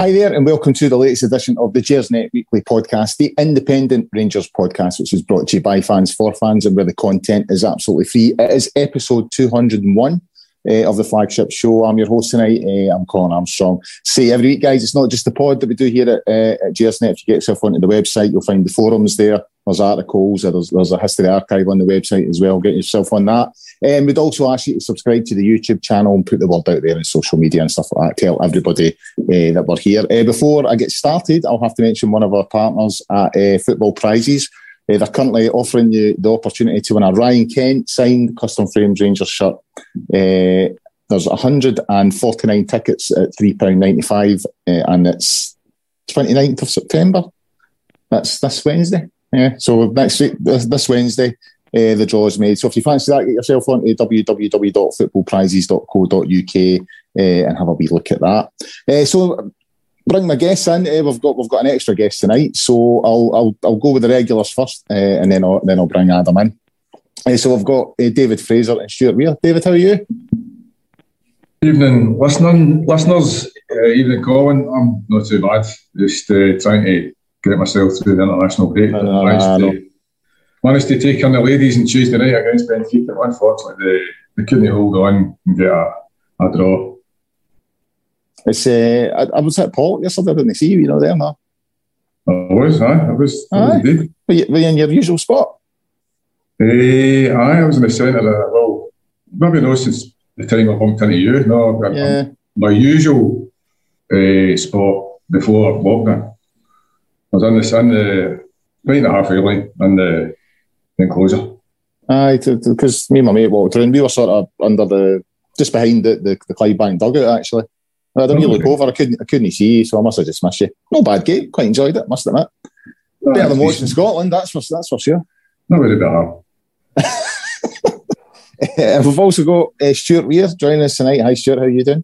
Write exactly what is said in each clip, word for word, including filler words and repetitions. Hi there and welcome to the latest edition of the Gersnet Weekly Podcast, the independent Rangers podcast, which is brought to you by fans for fans and where the content is absolutely free. It is episode two hundred and one uh, of the flagship show. I'm your host tonight, uh, I'm Colin Armstrong. Say every week, guys, it's not just the pod that we do here at, uh, at Gersnet. If you get yourself onto the website, you'll find the forums there. There's articles, there's, there's a history archive on the website as well. Get yourself on that. And um, we'd also ask you to subscribe to the YouTube channel and put the word out there on social media and stuff like that. Tell everybody uh, that we're here. Uh, before I get started, I'll have to mention one of our partners at uh, Football Prizes. Uh, they're currently offering you the opportunity to win a Ryan Kent signed Custom Frames Rangers shirt. Uh, there's one hundred forty-nine tickets at three pounds ninety-five uh, and it's twenty-ninth of September. That's this Wednesday. Yeah, so next week, this Wednesday, uh, the draw is made. So if you fancy that, get yourself onto w w w dot football prizes dot co dot u k uh, and have a wee look at that. Uh, so bring my guests in. Uh, we've got we've got an extra guest tonight. So I'll I'll I'll go with the regulars first, uh, and then I'll, then I'll bring Adam in. Uh, so we've got uh, David Fraser and Stuart Weir. David, how are you? Evening, listening listeners. Uh, evening, Colin. I'm not too bad. Just uh, trying to get myself through the international break. No, no, managed, no, no. To, managed to take on the ladies on Tuesday night against Benfica. Unfortunately, they, they couldn't hold on and get a, a draw. It's uh, I, I was at Pollock yesterday. I didn't see you. You know there, no. I was, aye. I was. Aye. Indeed. Were you, were you in your usual spot? Uh, aye, I was in the centre. Of, well, maybe not since the time I bumped into you. No, yeah. I, my usual uh, spot before lockdown. I was on the sun, the right and a half early in the enclosure. Aye, because me and my mate walked around. We were sort of under the, just behind the the, the Clydebank dugout actually. I didn't really look over. I couldn't I couldn't see you, so I must have just missed you. No bad game. Quite enjoyed it. Must admit. No, better than watching Scotland. That's for that's for sure. Not really better. We've also got uh, Stuart Weir joining us tonight. Hi, Stuart. How are you doing?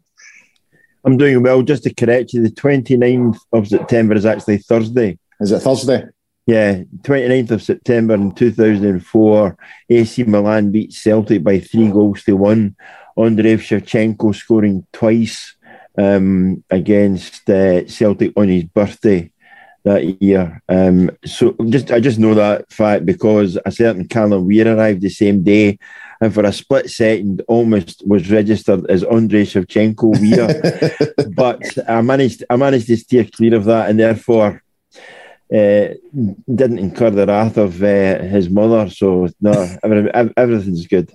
I'm doing well. Just to correct you, the twenty-ninth of September is actually Thursday. Is it Thursday? Yeah, twenty-ninth of September in two thousand four, A C Milan beat Celtic by three goals to one. Andriy Shevchenko scoring twice um, against uh, Celtic on his birthday that year. Um, so just I just know that fact because a certain Colin Weir arrived the same day and for a split second almost was registered as Andriy Shevchenko Weir. But I managed I managed to steer clear of that and therefore uh, didn't incur the wrath of uh, his mother. So no, every, everything's good.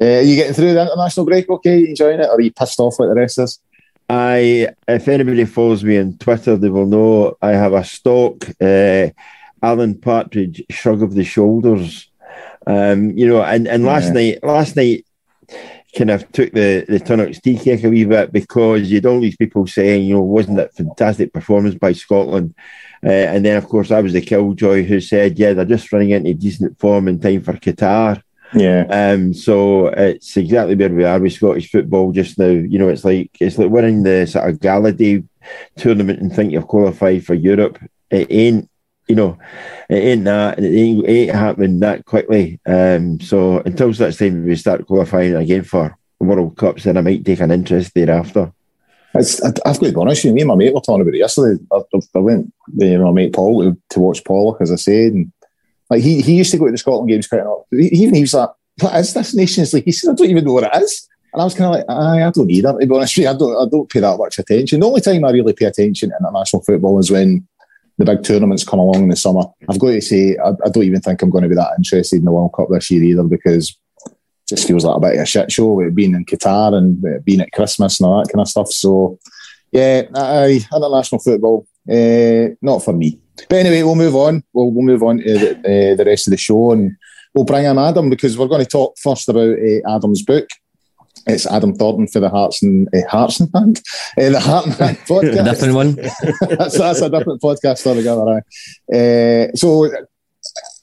Uh, are you getting through the international break okay? You enjoying it or are you pissed off like the rest of us? I, if anybody follows me on Twitter, they will know I have a stock uh, Alan Partridge shrug of the shoulders. Um, you know, and, and last yeah. night, last night kind of took the, the Tunnock's tea cake a wee bit because you had all these people saying, you know, wasn't that fantastic performance by Scotland? Uh, and then, of course, I was the killjoy who said, yeah, they're just running into decent form in time for Qatar. Yeah. Um, so it's exactly where we are with Scottish football just now. You know, it's like it's like winning the sort of gala day tournament and think you've qualified for Europe. It ain't, you know, it ain't that, and it ain't, it ain't happening that quickly. Um, so until such time we start qualifying again for World Cups, then I might take an interest thereafter. It's, I've got to be honest with you. Me and my mate were talking about it yesterday. I, I went, you know, my mate Paul to, to watch Pollock, as I said, and. Like he, he used to go to the Scotland games quite a lot. He, even he was like, "What is this Nations League?" He said, "I don't even know what it is." And I was kind of like, "I, I don't either." To be honest with you, I don't, I don't pay that much attention. The only time I really pay attention to international football is when the big tournaments come along in the summer. I've got to say, I, I don't even think I'm going to be that interested in the World Cup this year either because it just feels like a bit of a shit show with it being in Qatar and it being at Christmas and all that kind of stuff. So, yeah, I, international football, uh, not for me. But anyway, we'll move on. We'll, we'll move on to the, uh, the rest of the show and we'll bring in Adam because we're going to talk first about uh, Adam's book. It's Adam Thornton for the Hearts and uh, Hearts and Hand, uh, the Heart and Hand podcast. Different one. that's, that's a different podcast altogether. Uh, so,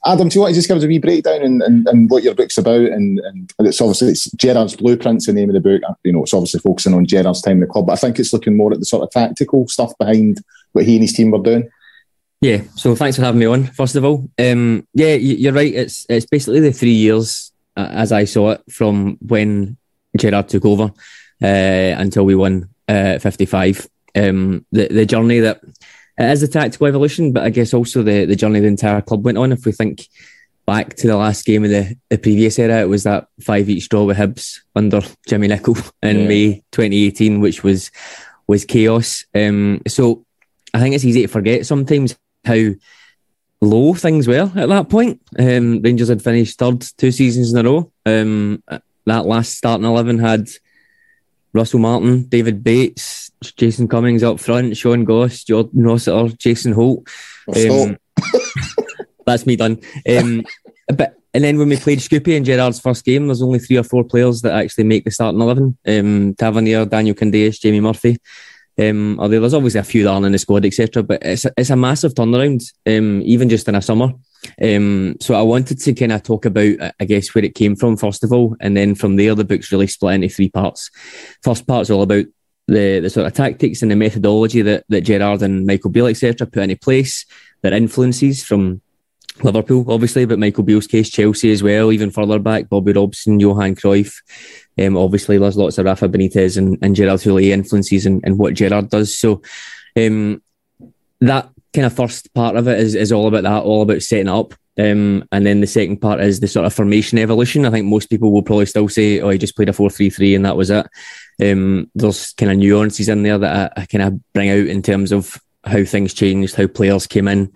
Adam, do you want to just give us a wee breakdown and and, and what your book's about? And, and it's obviously it's Gerrard's Blueprint's the name of the book. You know, it's obviously focusing on Gerrard's time in the club, but I think it's looking more at the sort of tactical stuff behind what he and his team were doing. Yeah, so thanks for having me on, first of all. Um, yeah, you're right. It's it's basically the three years, uh, as I saw it, from when Gerrard took over uh, until we won uh, fifty-five. um, the, the journey that it is a tactical evolution, but I guess also the, the journey the entire club went on. If we think back to the last game of the, the previous era, it was that five-each draw with Hibs under Jimmy Nicol in yeah. May twenty eighteen, which was was chaos. Um, so I think it's easy to forget sometimes how low things were at that point. Um, Rangers had finished third two seasons in a row. Um, that last starting eleven had Russell Martin, David Bates, Jason Cummings up front, Sean Goss, Jordan Rossiter, Jason Holt. Um, that's me done. Um, but and then when we played Scoopy in Gerrard's first game, there's only three or four players that actually make the starting eleven. Um, Tavernier, Daniel Candeas, Jamie Murphy. Um, although there's obviously a few that aren't in the squad, et cetera. But it's a, it's a massive turnaround, um, even just in a summer. Um, so I wanted to kind of talk about, I guess, where it came from first of all, and then from there the book's really split into three parts. First part's all about the, the sort of tactics and the methodology that that Gerrard and Michael Beale, et cetera, put into place. Their influences from Liverpool, obviously, but Michael Beale's case, Chelsea as well, even further back, Bobby Robson, Johan Cruyff. Um, obviously, there's lots of Rafa Benitez and, and Gerard Houllier influences and in, in what Gerard does. So um, that kind of first part of it is, is all about that, all about setting it up. Um, and then the second part is the sort of formation evolution. I think most people will probably still say, oh, he just played a four three three and that was it. Um, there's kind of nuances in there that I, I kind of bring out in terms of how things changed, how players came in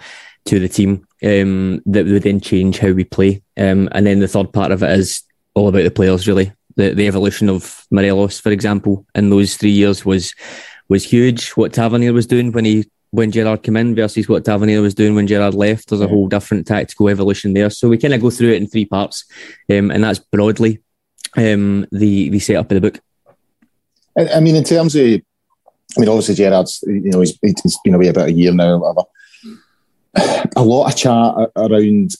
to the team, um, that would then change how we play. Um, and then the third part of it is all about the players, really. The the evolution of Morelos, for example, in those three years was was huge. What Tavernier was doing when he when Gerrard came in versus what Tavernier was doing when Gerrard left, there's a whole different tactical evolution there. So we kind of go through it in three parts, um, and that's broadly um, the the setup of the book. I, I mean, in terms of, I mean, obviously Gerrard's, you know, he's, he's been away about a year now, or whatever. A lot of chat around.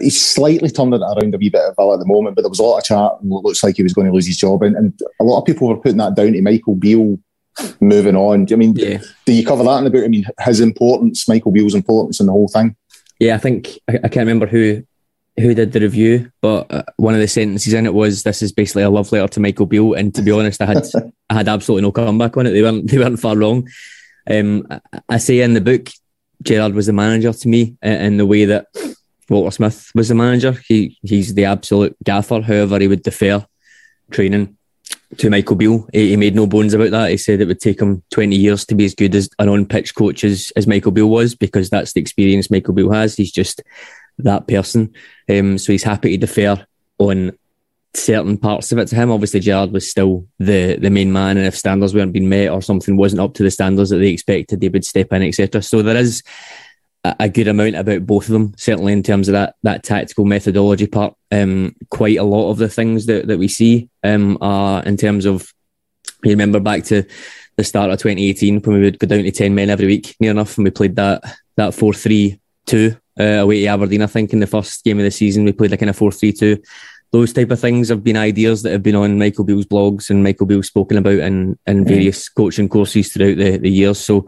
He's slightly turned it around a wee bit at Villa at the moment, but there was a lot of chat and it looks like he was going to lose his job. And, and a lot of people were putting that down to Michael Beale moving on. I mean, yeah. do, do you cover that in the book? I mean, his importance, Michael Beale's importance in the whole thing? Yeah, I think, I, I can't remember who who did the review, but uh, one of the sentences in it was, this is basically a love letter to Michael Beale. And to be honest, I had I had absolutely no comeback on it. They weren't, they weren't far wrong. Um, I, I say in the book, Gerrard was the manager to me in, in the way that Walter Smith was the manager. He he's the absolute gaffer. However, he would defer training to Michael Beale. He, he made no bones about that. He said it would take him twenty years to be as good as an on-pitch coach as, as Michael Beale was, because that's the experience Michael Beale has. He's just that person. Um, so he's happy to defer on certain parts of it to him. Obviously, Gerrard was still the, the main man, and if standards weren't being met or something wasn't up to the standards that they expected, they would step in, et cetera. So there is a good amount about both of them, certainly in terms of that that tactical methodology part. Um, quite a lot of the things that, that we see um, are in terms of, you remember back to the start of twenty eighteen when we would go down to ten men every week, near enough, and we played that that four three two uh, away to Aberdeen, I think, in the first game of the season. We played like in a four three two. Those type of things have been ideas that have been on Michael Beale's blogs and Michael Beale's spoken about in, in various mm. coaching courses throughout the, the years. So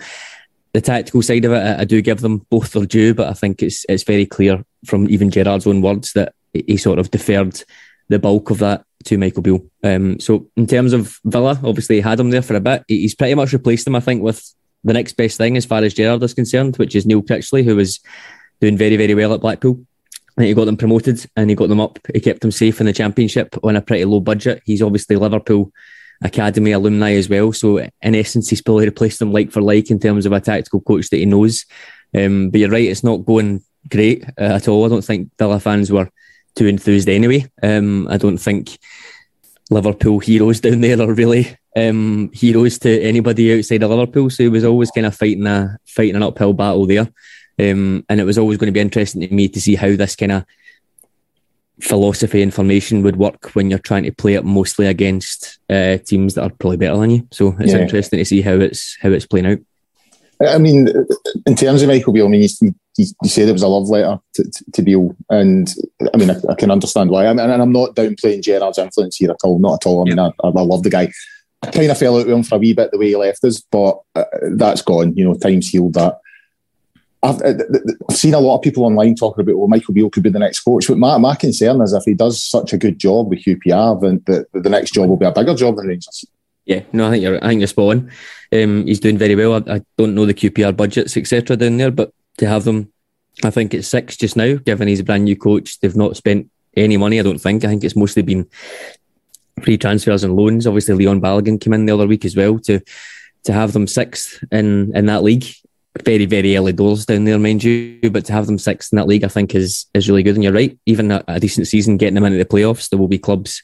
the tactical side of it, I, I do give them both their due, but I think it's it's very clear from even Gerrard's own words that he sort of deferred the bulk of that to Michael Beale. Um, so in terms of Villa, obviously he had him there for a bit. He's pretty much replaced him, I think, with the next best thing as far as Gerrard is concerned, which is Neil Critchley, who was doing very, very well at Blackpool. I think he got them promoted and he got them up. He kept them safe in the Championship on a pretty low budget. He's obviously Liverpool Academy alumni as well, so in essence he's probably replaced them like for like in terms of a tactical coach that he knows. Um, but you're right, it's not going great uh, at all. I don't think Villa fans were too enthused anyway. Um, I don't think Liverpool heroes down there are really um, heroes to anybody outside of Liverpool, so he was always kind of fighting a fighting an uphill battle there. Um, and it was always going to be interesting to me to see how this kind of philosophy and formation would work when you're trying to play it mostly against uh, teams that are probably better than you. So it's yeah. interesting to see how it's how it's playing out. I mean, in terms of Michael Beale, I mean, you, you, you said it was a love letter to, to, to Beale, and I mean, I, I can understand why. I mean, and I'm not downplaying Gerrard's influence here at all, not at all. I mean, yeah. I, I love the guy. I kind of fell out with him for a wee bit the way he left us, but uh, that's gone. You know, time's healed that. I've, I've seen a lot of people online talking about, well, Michael Beale could be the next coach, but my, my concern is if he does such a good job with Q P R, then the, the next job will be a bigger job than Rangers. Yeah, no, I think you're I think you're spot on. Um, he's doing very well. I, I don't know the Q P R budgets, et cetera down there, but to have them, I think it's six just now, given he's a brand new coach. They've not spent any money, I don't think. I think it's mostly been free transfers and loans. Obviously, Leon Balogun came in the other week as well. To to have them sixth in, in that league, very, very early doors down there, mind you, but to have them sixth in that league, I think is is really good. And you're right, even a, a decent season, getting them into the playoffs, there will be clubs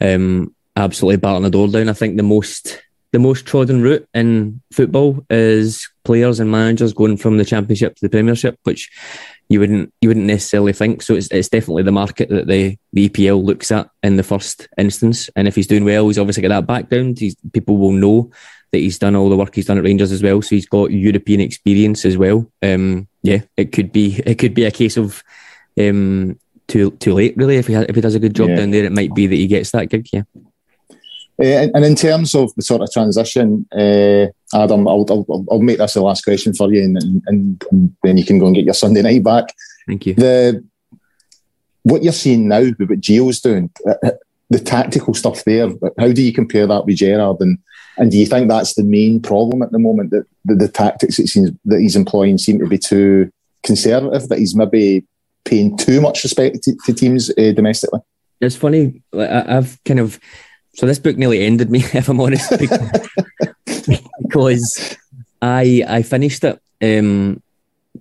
um, absolutely batting the door down. I think the most the most trodden route in football is players and managers going from the Championship to the Premiership, which you wouldn't you wouldn't necessarily think. So it's it's definitely the market that the, the E P L looks at in the first instance. And if he's doing well, he's obviously got that background. He's, people will know that he's done all the work he's done at Rangers as well. So he's got European experience as well. Um, yeah, it could be it could be a case of um, too too late really. If he ha- if he does a good job yeah. down there, it might be that he gets that gig. Yeah. Uh, and in terms of the sort of transition, uh, Adam, I'll, I'll, I'll make this the last question for you, and, and, and then you can go and get your Sunday night back. Thank you. The, what you're seeing now, what Gio's doing, the tactical stuff there, how do you compare that with Gerrard? And, and do you think that's the main problem at the moment, that the, the tactics it seems that he's employing seem to be too conservative, that he's maybe paying too much respect to, to teams uh, domestically? It's funny, I've kind of... So this book nearly ended me, if I'm honest, because, because I I finished it um,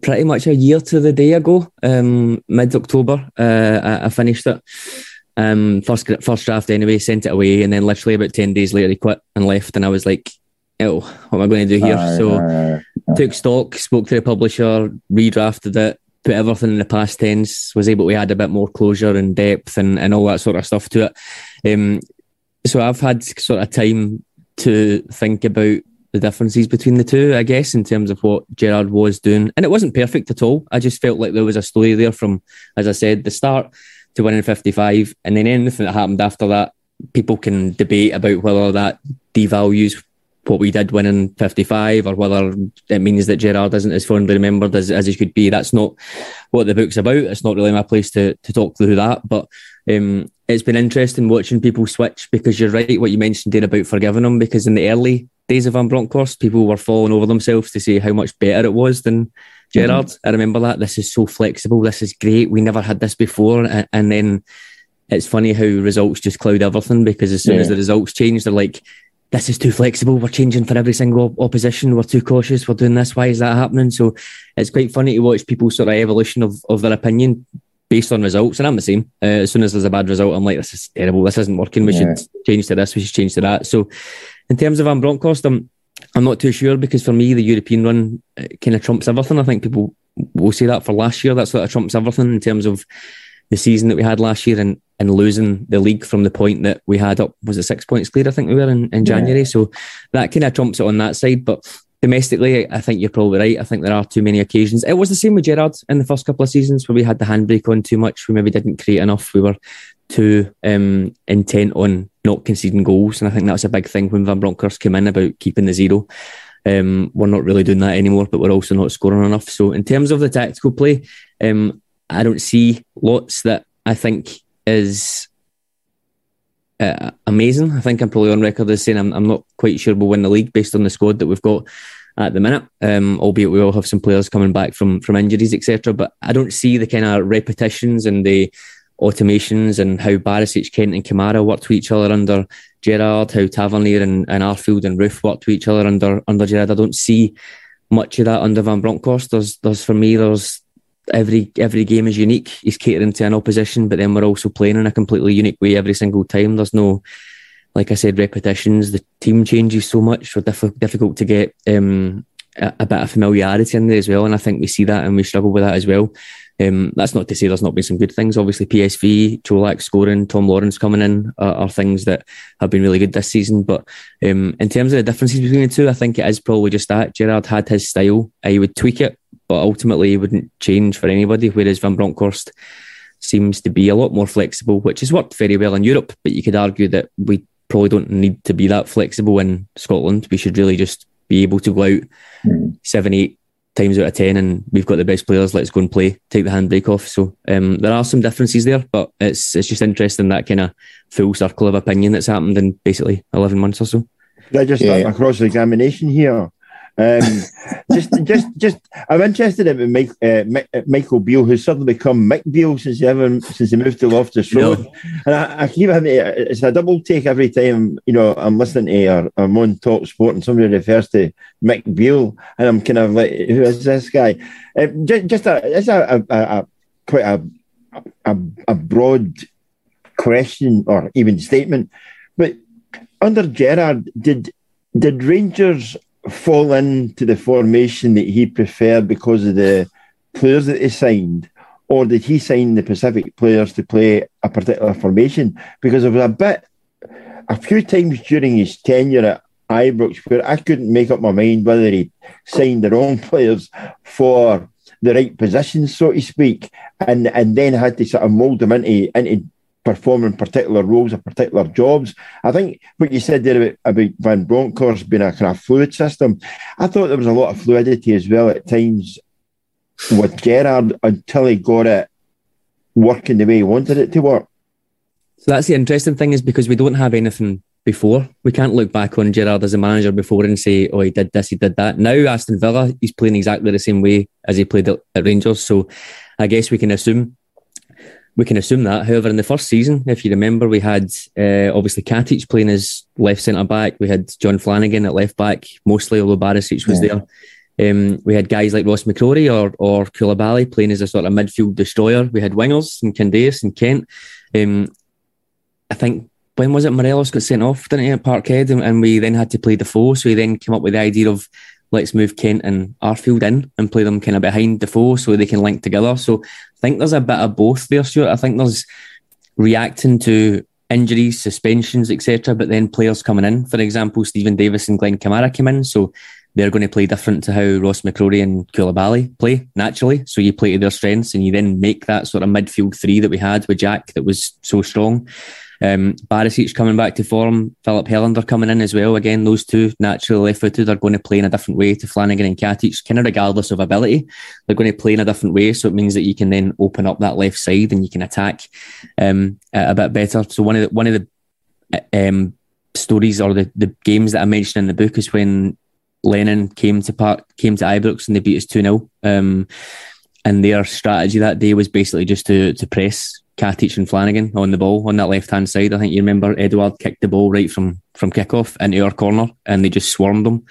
pretty much a year to the day ago, um, mid-October. Uh, I, I finished it, um, first first draft anyway, sent it away, and then literally about ten days later he quit and left, and I was like, oh, what am I going to do here? Uh, so uh, uh, took stock, spoke to the publisher, redrafted it, put everything in the past tense, was able to add a bit more closure and depth and, and all that sort of stuff to it. Um, So I've had sort of time to think about the differences between the two, I guess, in terms of what Gerrard was doing. And it wasn't perfect at all. I just felt like there was a story there from, as I said, the start to winning fifty-five. And then anything that happened after that, people can debate about whether that devalues what we did winning fifty-five or whether it means that Gerrard isn't as fondly remembered as, as he could be. That's not what the book's about. It's not really my place to, to talk through that. But... Um, it's been interesting watching people switch, because you're right, what you mentioned there about forgiving them, because in the early days of Van Bronckhorst, people were falling over themselves to say how much better it was than Gerrard. Mm-hmm. I remember that. This is so flexible. This is great. We never had this before. And, and then it's funny how results just cloud everything, because as soon yeah. as the results change, they're like, this is too flexible. We're changing for every single opposition. We're too cautious. We're doing this. Why is that happening? So it's quite funny to watch people's sort of evolution of, of their opinion based on results, and I'm the same. Uh, as soon as there's a bad result, I'm like, this is terrible, this isn't working, we yeah. should change to this, we should change to that. So in terms of Van Bronckhorst, I'm, I'm not too sure, because for me, the European run uh, kind of trumps everything. I think people will say that for last year, that sort of trumps everything in terms of the season that we had last year, and, and losing the league from the point that we had up, was it six points clear, I think we were in, in January. Yeah. So that kind of trumps it on that side, but domestically, I think you're probably right. I think there are too many occasions. It was the same with Gerrard in the first couple of seasons, where we had the handbrake on too much. We maybe didn't create enough. We were too um, intent on not conceding goals. And I think that was a big thing when Van Bronckhorst came in, about keeping the zero. Um, we're not really doing that anymore, but we're also not scoring enough. So in terms of the tactical play, um, I don't see lots that I think is... Uh, amazing. I think I'm probably on record as saying I'm, I'm not quite sure we'll win the league based on the squad that we've got at the minute, um, albeit we all have some players coming back from, from injuries, et cetera. But I don't see the kind of repetitions and the automations, and how Barisic, Kent and Kamara worked with each other under Gerrard, how Tavernier and, and Arfield and Roof worked with each other under, under Gerrard. I don't see much of that under Van Bronckhorst. There's, there's for me, there's Every every game is unique. He's catering to an opposition, but then we're also playing in a completely unique way every single time. There's no, like I said, repetitions. The team changes so much, so diff- difficult to get um, a, a bit of familiarity in there as well. And I think we see that, and we struggle with that as well. Um, that's not to say there's not been some good things. Obviously, P S V, Cholak scoring, Tom Lawrence coming in are, are things that have been really good this season. But um, in terms of the differences between the two, I think it is probably just that. Gerrard had his style. He would tweak it, but ultimately he wouldn't change for anybody, whereas Van Bronckhorst seems to be a lot more flexible, which has worked very well in Europe, but you could argue that we probably don't need to be that flexible in Scotland. We should really just be able to go out mm. seven, eight times out of ten, and we've got the best players, let's go and play, take the handbrake off. So um, there are some differences there, but it's it's just interesting, that kind of full circle of opinion that's happened in basically eleven months or so. Could I just start yeah. a cross-examination here? Um, just, just, just. I'm interested in Mike, uh, Mike, Michael Beale, who's suddenly become Mick Beale since he ever since he moved to Loftus Road. No. And I, I keep having it's a double take every time you know I'm listening to or I'm on Talk Sport and somebody refers to Mick Beale, and I'm kind of like, who is this guy? Uh, just, just a, it's a, a, a quite a, a a broad question or even statement. But under Gerrard, did did Rangers fall into the formation that he preferred because of the players that he signed, or did he sign the Pacific players to play a particular formation? Because there was a bit, a few times during his tenure at Ibrox where I couldn't make up my mind whether he signed the wrong players for the right positions, so to speak, and and then had to sort of mould them into into performing particular roles or particular jobs. I think what you said there about, about Van Bronckhorst being a kind of fluid system, I thought there was a lot of fluidity as well at times with Gerrard until he got it working the way he wanted it to work. So that's the interesting thing, is because we don't have anything before. We can't look back on Gerrard as a manager before and say, oh, he did this, he did that. Now Aston Villa, he's playing exactly the same way as he played at Rangers, so I guess we can assume We can assume that. However, in the first season, if you remember, we had uh, obviously Katic playing as left centre-back. We had John Flanagan at left-back, mostly, although Barisic was yeah. there. Um, we had guys like Ross McCrory or or Koulibaly playing as a sort of midfield destroyer. We had wingers and Candace and Kent. Um, I think, when was it? Morelos got sent off, didn't he, at Parkhead? And, and we then had to play Defoe. So we then came up with the idea of, let's move Kent and Arfield in and play them kind of behind Defoe so they can link together. So I think there's a bit of both there, Stuart. I think there's reacting to injuries, suspensions, et cetera, but then players coming in. For example, Stephen Davis and Glenn Kamara came in, so they're going to play different to how Ross McCrory and Koulibaly play, naturally. So you play to their strengths and you then make that sort of midfield three that we had with Jack that was so strong. Um, Barisic coming back to form, Philip Hellander coming in as well. Again, those two naturally left-footed are going to play in a different way to Flanagan and Katic, kind of regardless of ability. They're going to play in a different way, so it means that you can then open up that left side and you can attack um, a bit better. So one of the, one of the um, stories or the, the games that I mentioned in the book is when Lennon came to Park, came to Ibrox and they beat us two nil. Um, and their strategy that day was basically just to to press Katic and Flanagan on the ball on that left-hand side. I think you remember Edouard kicked the ball right from, from kick-off into our corner and they just swarmed them.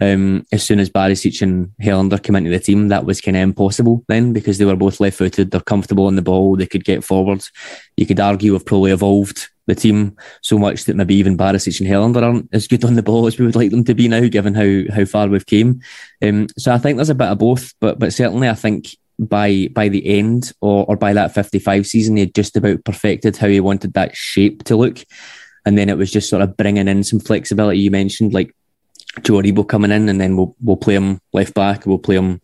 Um, as soon as Barisic and Hellander came into the team, that was kind of impossible then because they were both left-footed, they're comfortable on the ball, they could get forwards. You could argue we've probably evolved the team so much that maybe even Barisic and Hellander aren't as good on the ball as we would like them to be now, given how how far we've came. Um, so I think there's a bit of both, but but certainly I think by by the end or, or by that fifty-five season, he had just about perfected how he wanted that shape to look. And then it was just sort of bringing in some flexibility. You mentioned like Joe Aribo coming in, and then we'll we'll play him left back, we'll play him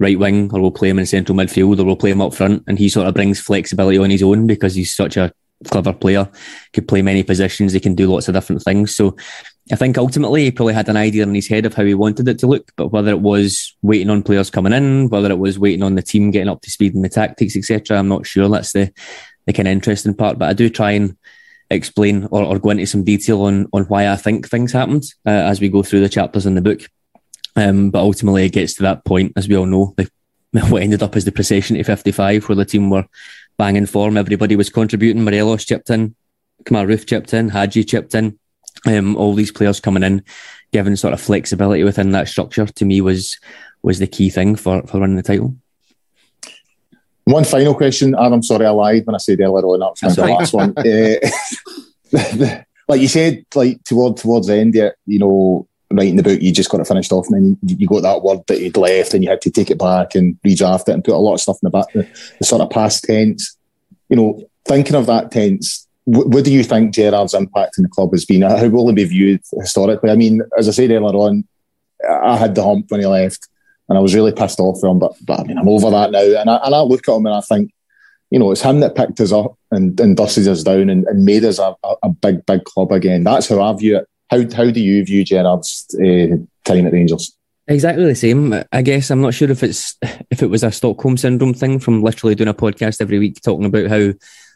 right wing, or we'll play him in central midfield, or we'll play him up front. And he sort of brings flexibility on his own because he's such a clever player, could play many positions, he can do lots of different things. So I think ultimately he probably had an idea in his head of how he wanted it to look, but whether it was waiting on players coming in, whether it was waiting on the team getting up to speed and the tactics, et cetera, I'm not sure. That's the, the kind of interesting part, but I do try and explain or, or go into some detail on, on why I think things happened uh, as we go through the chapters in the book. Um, but ultimately it gets to that point, as we all know, the, what ended up as the procession to fifty-five, where the team were banging form, everybody was contributing. Morelos chipped in, Kamar Roof chipped in, Hadji chipped in. Um, all these players coming in, giving sort of flexibility within that structure, to me was was the key thing for, for winning the title. One final question, Adam. I'm sorry I lied when I said earlier on that was the last one. Uh, like you said, like toward towards the end, you know, writing the book, you just got it finished off, and then you got that word that you'd left, and you had to take it back and redraft it and put a lot of stuff in the back, the, the sort of past tense. You know, thinking of that tense, wh- what do you think Gerrard's impact on the club has been? How will it be viewed historically? I mean, as I said earlier on, I had the hump when he left, and I was really pissed off for him, but, but I mean, I'm over that now. And I, and I look at him and I think, you know, it's him that picked us up and, and dusted us down and, and made us a, a, a big, big club again. That's how I view it. How how do you view Gerrard's uh, time at Rangers? Exactly the same. I guess I'm not sure if it's if it was a Stockholm syndrome thing from literally doing a podcast every week talking about how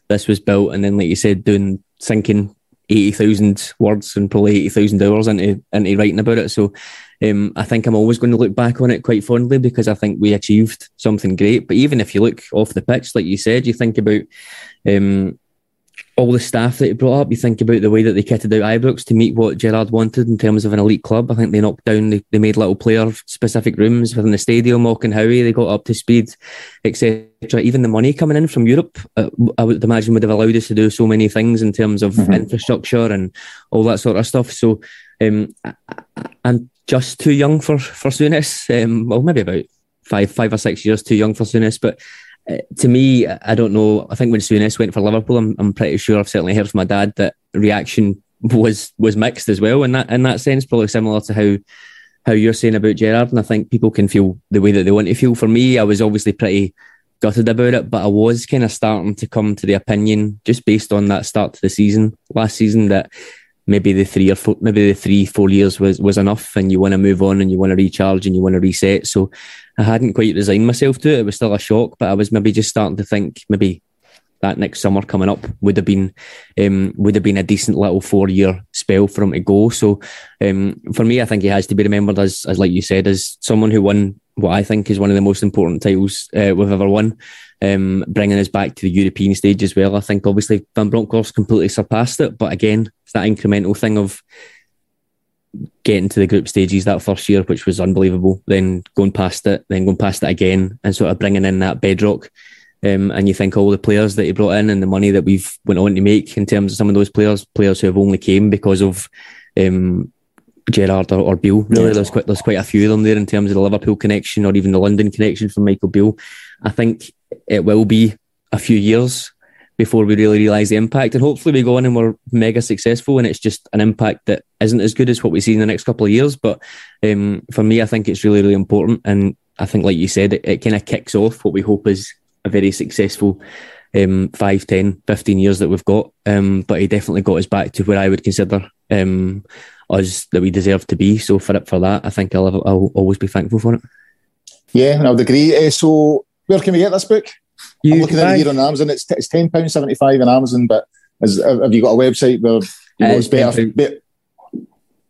this was built and then, like you said, doing thinking eighty thousand words and probably eighty thousand hours into, into writing about it. So um, I think I'm always going to look back on it quite fondly, because I think we achieved something great. But even if you look off the pitch, like you said, you think about um, all the staff that you brought up, you think about the way that they kitted out Ibrox to meet what Gerrard wanted in terms of an elite club. I think they knocked down, they, they made little player-specific rooms within the stadium, Mock and Howie, they got up to speed, et cetera. Even the money coming in from Europe, uh, I would imagine would have allowed us to do so many things in terms of mm-hmm. infrastructure and all that sort of stuff. So um, I, I'm just too young for, for Souness. Um, well, maybe about five five or six years too young for Souness, but Uh, to me, I don't know. I think when Souness went for Liverpool, I'm, I'm pretty sure I've certainly heard from my dad that reaction was was mixed as well. In that in that sense, probably similar to how how you're saying about Gerrard. And I think people can feel the way that they want to feel. For me, I was obviously pretty gutted about it, but I was kind of starting to come to the opinion, just based on that start to the season last season, that maybe the three or four, maybe the three four years was was enough, and you want to move on, and you want to recharge, and you want to reset. So I hadn't quite resigned myself to it. It was still a shock, but I was maybe just starting to think maybe that next summer coming up would have been um, would have been a decent little four-year spell for him to go. So um, for me, I think he has to be remembered as, as, like you said, as someone who won what I think is one of the most important titles uh, we've ever won, um, bringing us back to the European stage as well. I think obviously Van Bronckhorst completely surpassed it, but again, it's that incremental thing of getting to the group stages that first year, which was unbelievable, then going past it, then going past it again, and sort of bringing in that bedrock. Um, and you think all the players that he brought in and the money that we've went on to make in terms of some of those players, players who have only came because of um, Gerrard or, or Beale, really. Yeah. There's quite there's quite a few of them there in terms of the Liverpool connection or even the London connection from Michael Beale. I think it will be a few years before we really realise the impact, and hopefully we go on and we're mega successful and it's just an impact that isn't as good as what we see in the next couple of years. But um, for me, I think it's really, really important, and I think, like you said, it, it kind of kicks off what we hope is a very successful um, five, ten, fifteen years that we've got. Um, but he definitely got us back to where I would consider um, us that we deserve to be. So for it, for that, I think I'll, I'll always be thankful for it. Yeah, and I would agree. Uh, so where can we get this book? You I'm looking at it here on Amazon. It's it's ten pounds seventy five on Amazon. But is, have you got a website where you it's better? Be-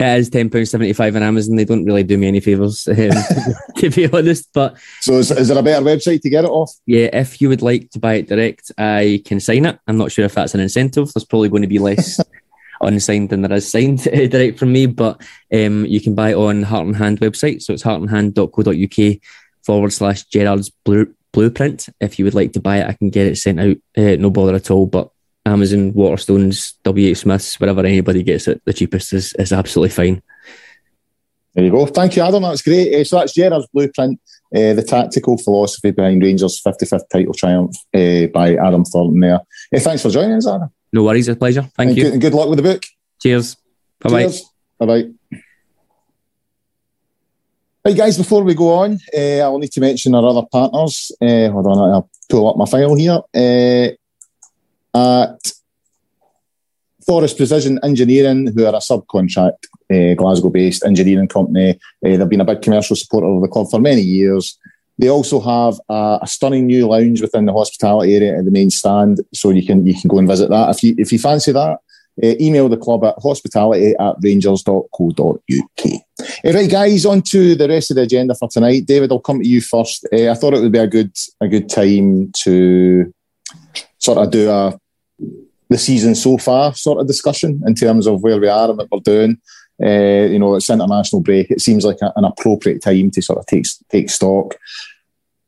it is ten pounds seventy five on Amazon. They don't really do me any favours, um, to be honest. But so is, is there a better website to get it off? Yeah, if you would like to buy it direct, I can sign it. I'm not sure if that's an incentive. There's probably going to be less unsigned than there is signed uh, direct from me. But um, you can buy it on Heart and Hand website. So it's heart and hand dot co dot U K forward slash Gerrard's Blue. Blueprint. If you would like to buy it, I can get it sent out, uh, no bother at all. But Amazon, Waterstones, W H Smiths, wherever anybody gets it the cheapest is, is absolutely fine. There you go. Thank you, Adam, that's great. Uh, so that's Gerrard's Blueprint, uh, the tactical philosophy behind Rangers' fifty-fifth title triumph uh, by Adam Thornton there. Uh, thanks for joining us, Adam. No worries, it's a pleasure. Thank and you. Good, and good luck with the book. Cheers. Bye-bye. Cheers. Bye-bye. Right, guys, before we go on, uh, I'll need to mention our other partners. Uh, hold on, I'll pull up my file here. Uh, at Forest Precision Engineering, who are a subcontract, uh, Glasgow-based engineering company. Uh, they've been a big commercial supporter of the club for many years. They also have a, a stunning new lounge within the hospitality area at the main stand, so you can you can go and visit that. If you, if you fancy that, Uh, email the club at hospitality at rangers dot co dot U K. Uh, right, guys, on to the rest of the agenda for tonight. David, I'll come to you first. Uh, I thought it would be a good a good time to sort of do a the season so far sort of discussion in terms of where we are and what we're doing. Uh, you know, it's international break. It seems like a, an appropriate time to sort of take take stock.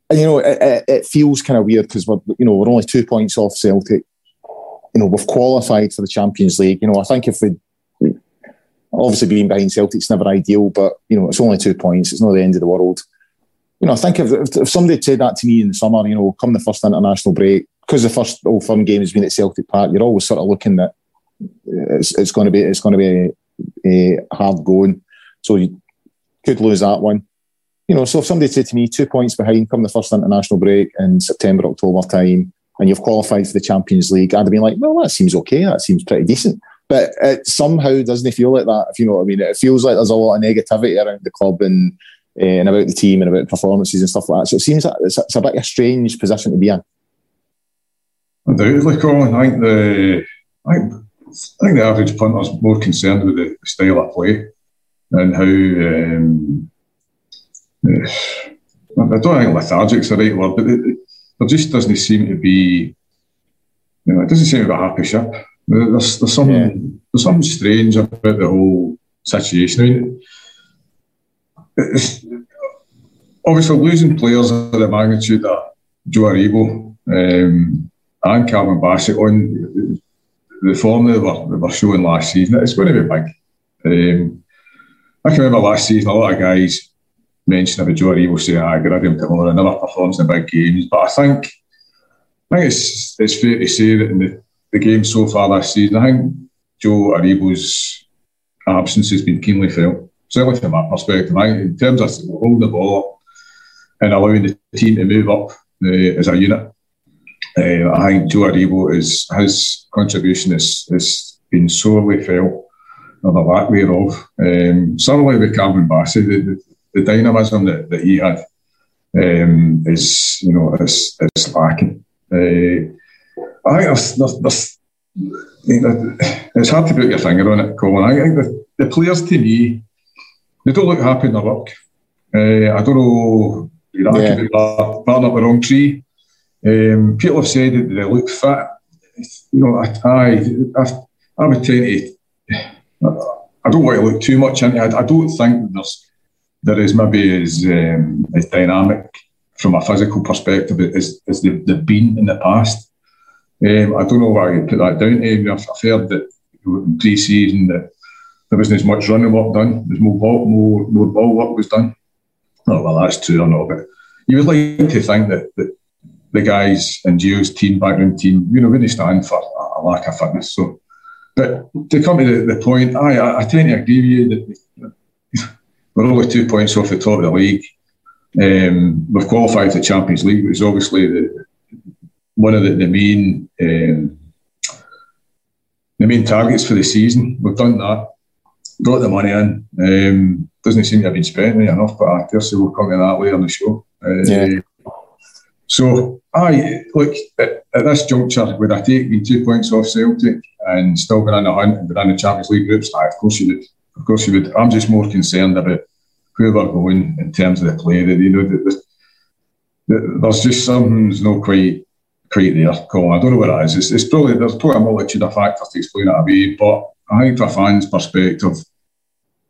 And, you know, it, it feels kind of weird because we're you know we're only two points off Celtic. You know, we've qualified for the Champions League. You know, I think if we obviously being behind Celtic's never ideal, but you know, it's only two points. It's not the end of the world. You know, I think if, if somebody had said that to me in the summer, you know, come the first international break, because the first Old Firm game has been at Celtic Park, you're always sort of looking that it's it's going to be it's going to be a, a hard going. So you could lose that one. You know, so if somebody had said to me two points behind, come the first international break in September, October time, and you've qualified for the Champions League, I'd have been like, well, that seems okay, that seems pretty decent. But it somehow doesn't feel like that, if you know what I mean. It feels like there's a lot of negativity around the club and uh, and about the team and about performances and stuff like that. So it seems that it's a, it's a bit of a strange position to be in. Undoubtedly, Colin. I think the I think I think the average punter's more concerned with the style of play and how. Um, I don't think lethargic's the right word, but it, there just doesn't seem to be. You know, it doesn't seem to be a happy ship. There's there's something yeah. there's something strange about the whole situation. I mean, it's, obviously losing players of the magnitude that Joe Aribo um, and Calvin Bassett on the form they were, they were showing last season, it's going to be big. Um, I can remember last season a lot of guys mentioned about Joe Aribo saying, "I got him to another another performance in big games," but I think I think it's it's fair to say that in the, the game so far last season, I think Joe Aribo's absence has been keenly felt. Certainly from my perspective, I think in terms of holding the ball up and allowing the team to move up uh, as a unit, uh, I think Joe Aribo is his contribution has has been sorely felt, or the lack thereof. Um, certainly with Calvin Bassey, the, the, the dynamism that, that he had um, is you know is is lacking. Uh, I think there's, there's, there's, you know, it's hard to put your finger on it, Colin. I think the, the players to me, they don't look happy in their work. Uh, I don't know, you know, yeah. I could be barring up the wrong tree. Um, people have said that they look fit. You know, I, I, I, I would tend to, I don't want to look too much into it. I don't think there's, there is maybe as, um, as dynamic from a physical perspective as, as they've, they've been in the past. Um, I don't know why I put that down to. I've heard that in pre-season that there wasn't as much running work done. There's more ball, more, more ball work was done. Oh, well, that's true or not, but you would like to think that, that the guys in Gio's team, backroom team, you know, really stand for a lack of fitness. So, but to come to the, the point, I, I tend to agree with you that we're only two points off the top of the league. Um, we've qualified for the Champions League, which is obviously the, one of the, the main um, the main targets for the season. We've done that, got the money in. Um, doesn't seem to have been spent enough, but I guess we'll come to that later on the show. Uh, yeah. So, I look at, at this juncture, would I take being two points off Celtic and still been in the hunt and been in the Champions League groups? Aye, of course you would. Of course you would. I'm just more concerned about where we're going in terms of the play. That you know, the, the, there's just something's not quite quite there, Colin. I don't know what it is. It's, it's probably there's probably a multitude of factors to explain it away, but I think from a fan's perspective,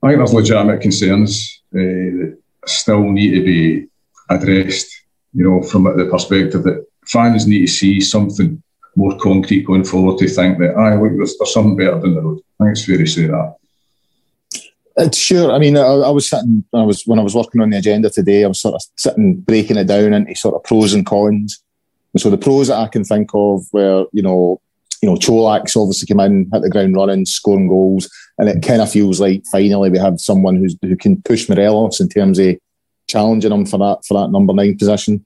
I think there's legitimate concerns uh, that still need to be addressed. You know, from the perspective that fans need to see something more concrete going forward to think that, aye, look, there's, there's something better down the road. I think it's fair to say that. It's sure. I mean, I, I was sitting when I was when I was working on the agenda today. I was sort of sitting breaking it down into sort of pros and cons. And so the pros that I can think of were, you know, you know, Cholak's obviously come in, hit the ground running, scoring goals, and it kind of feels like finally we have someone who's who can push Morelos in terms of challenging him for that for that number nine position.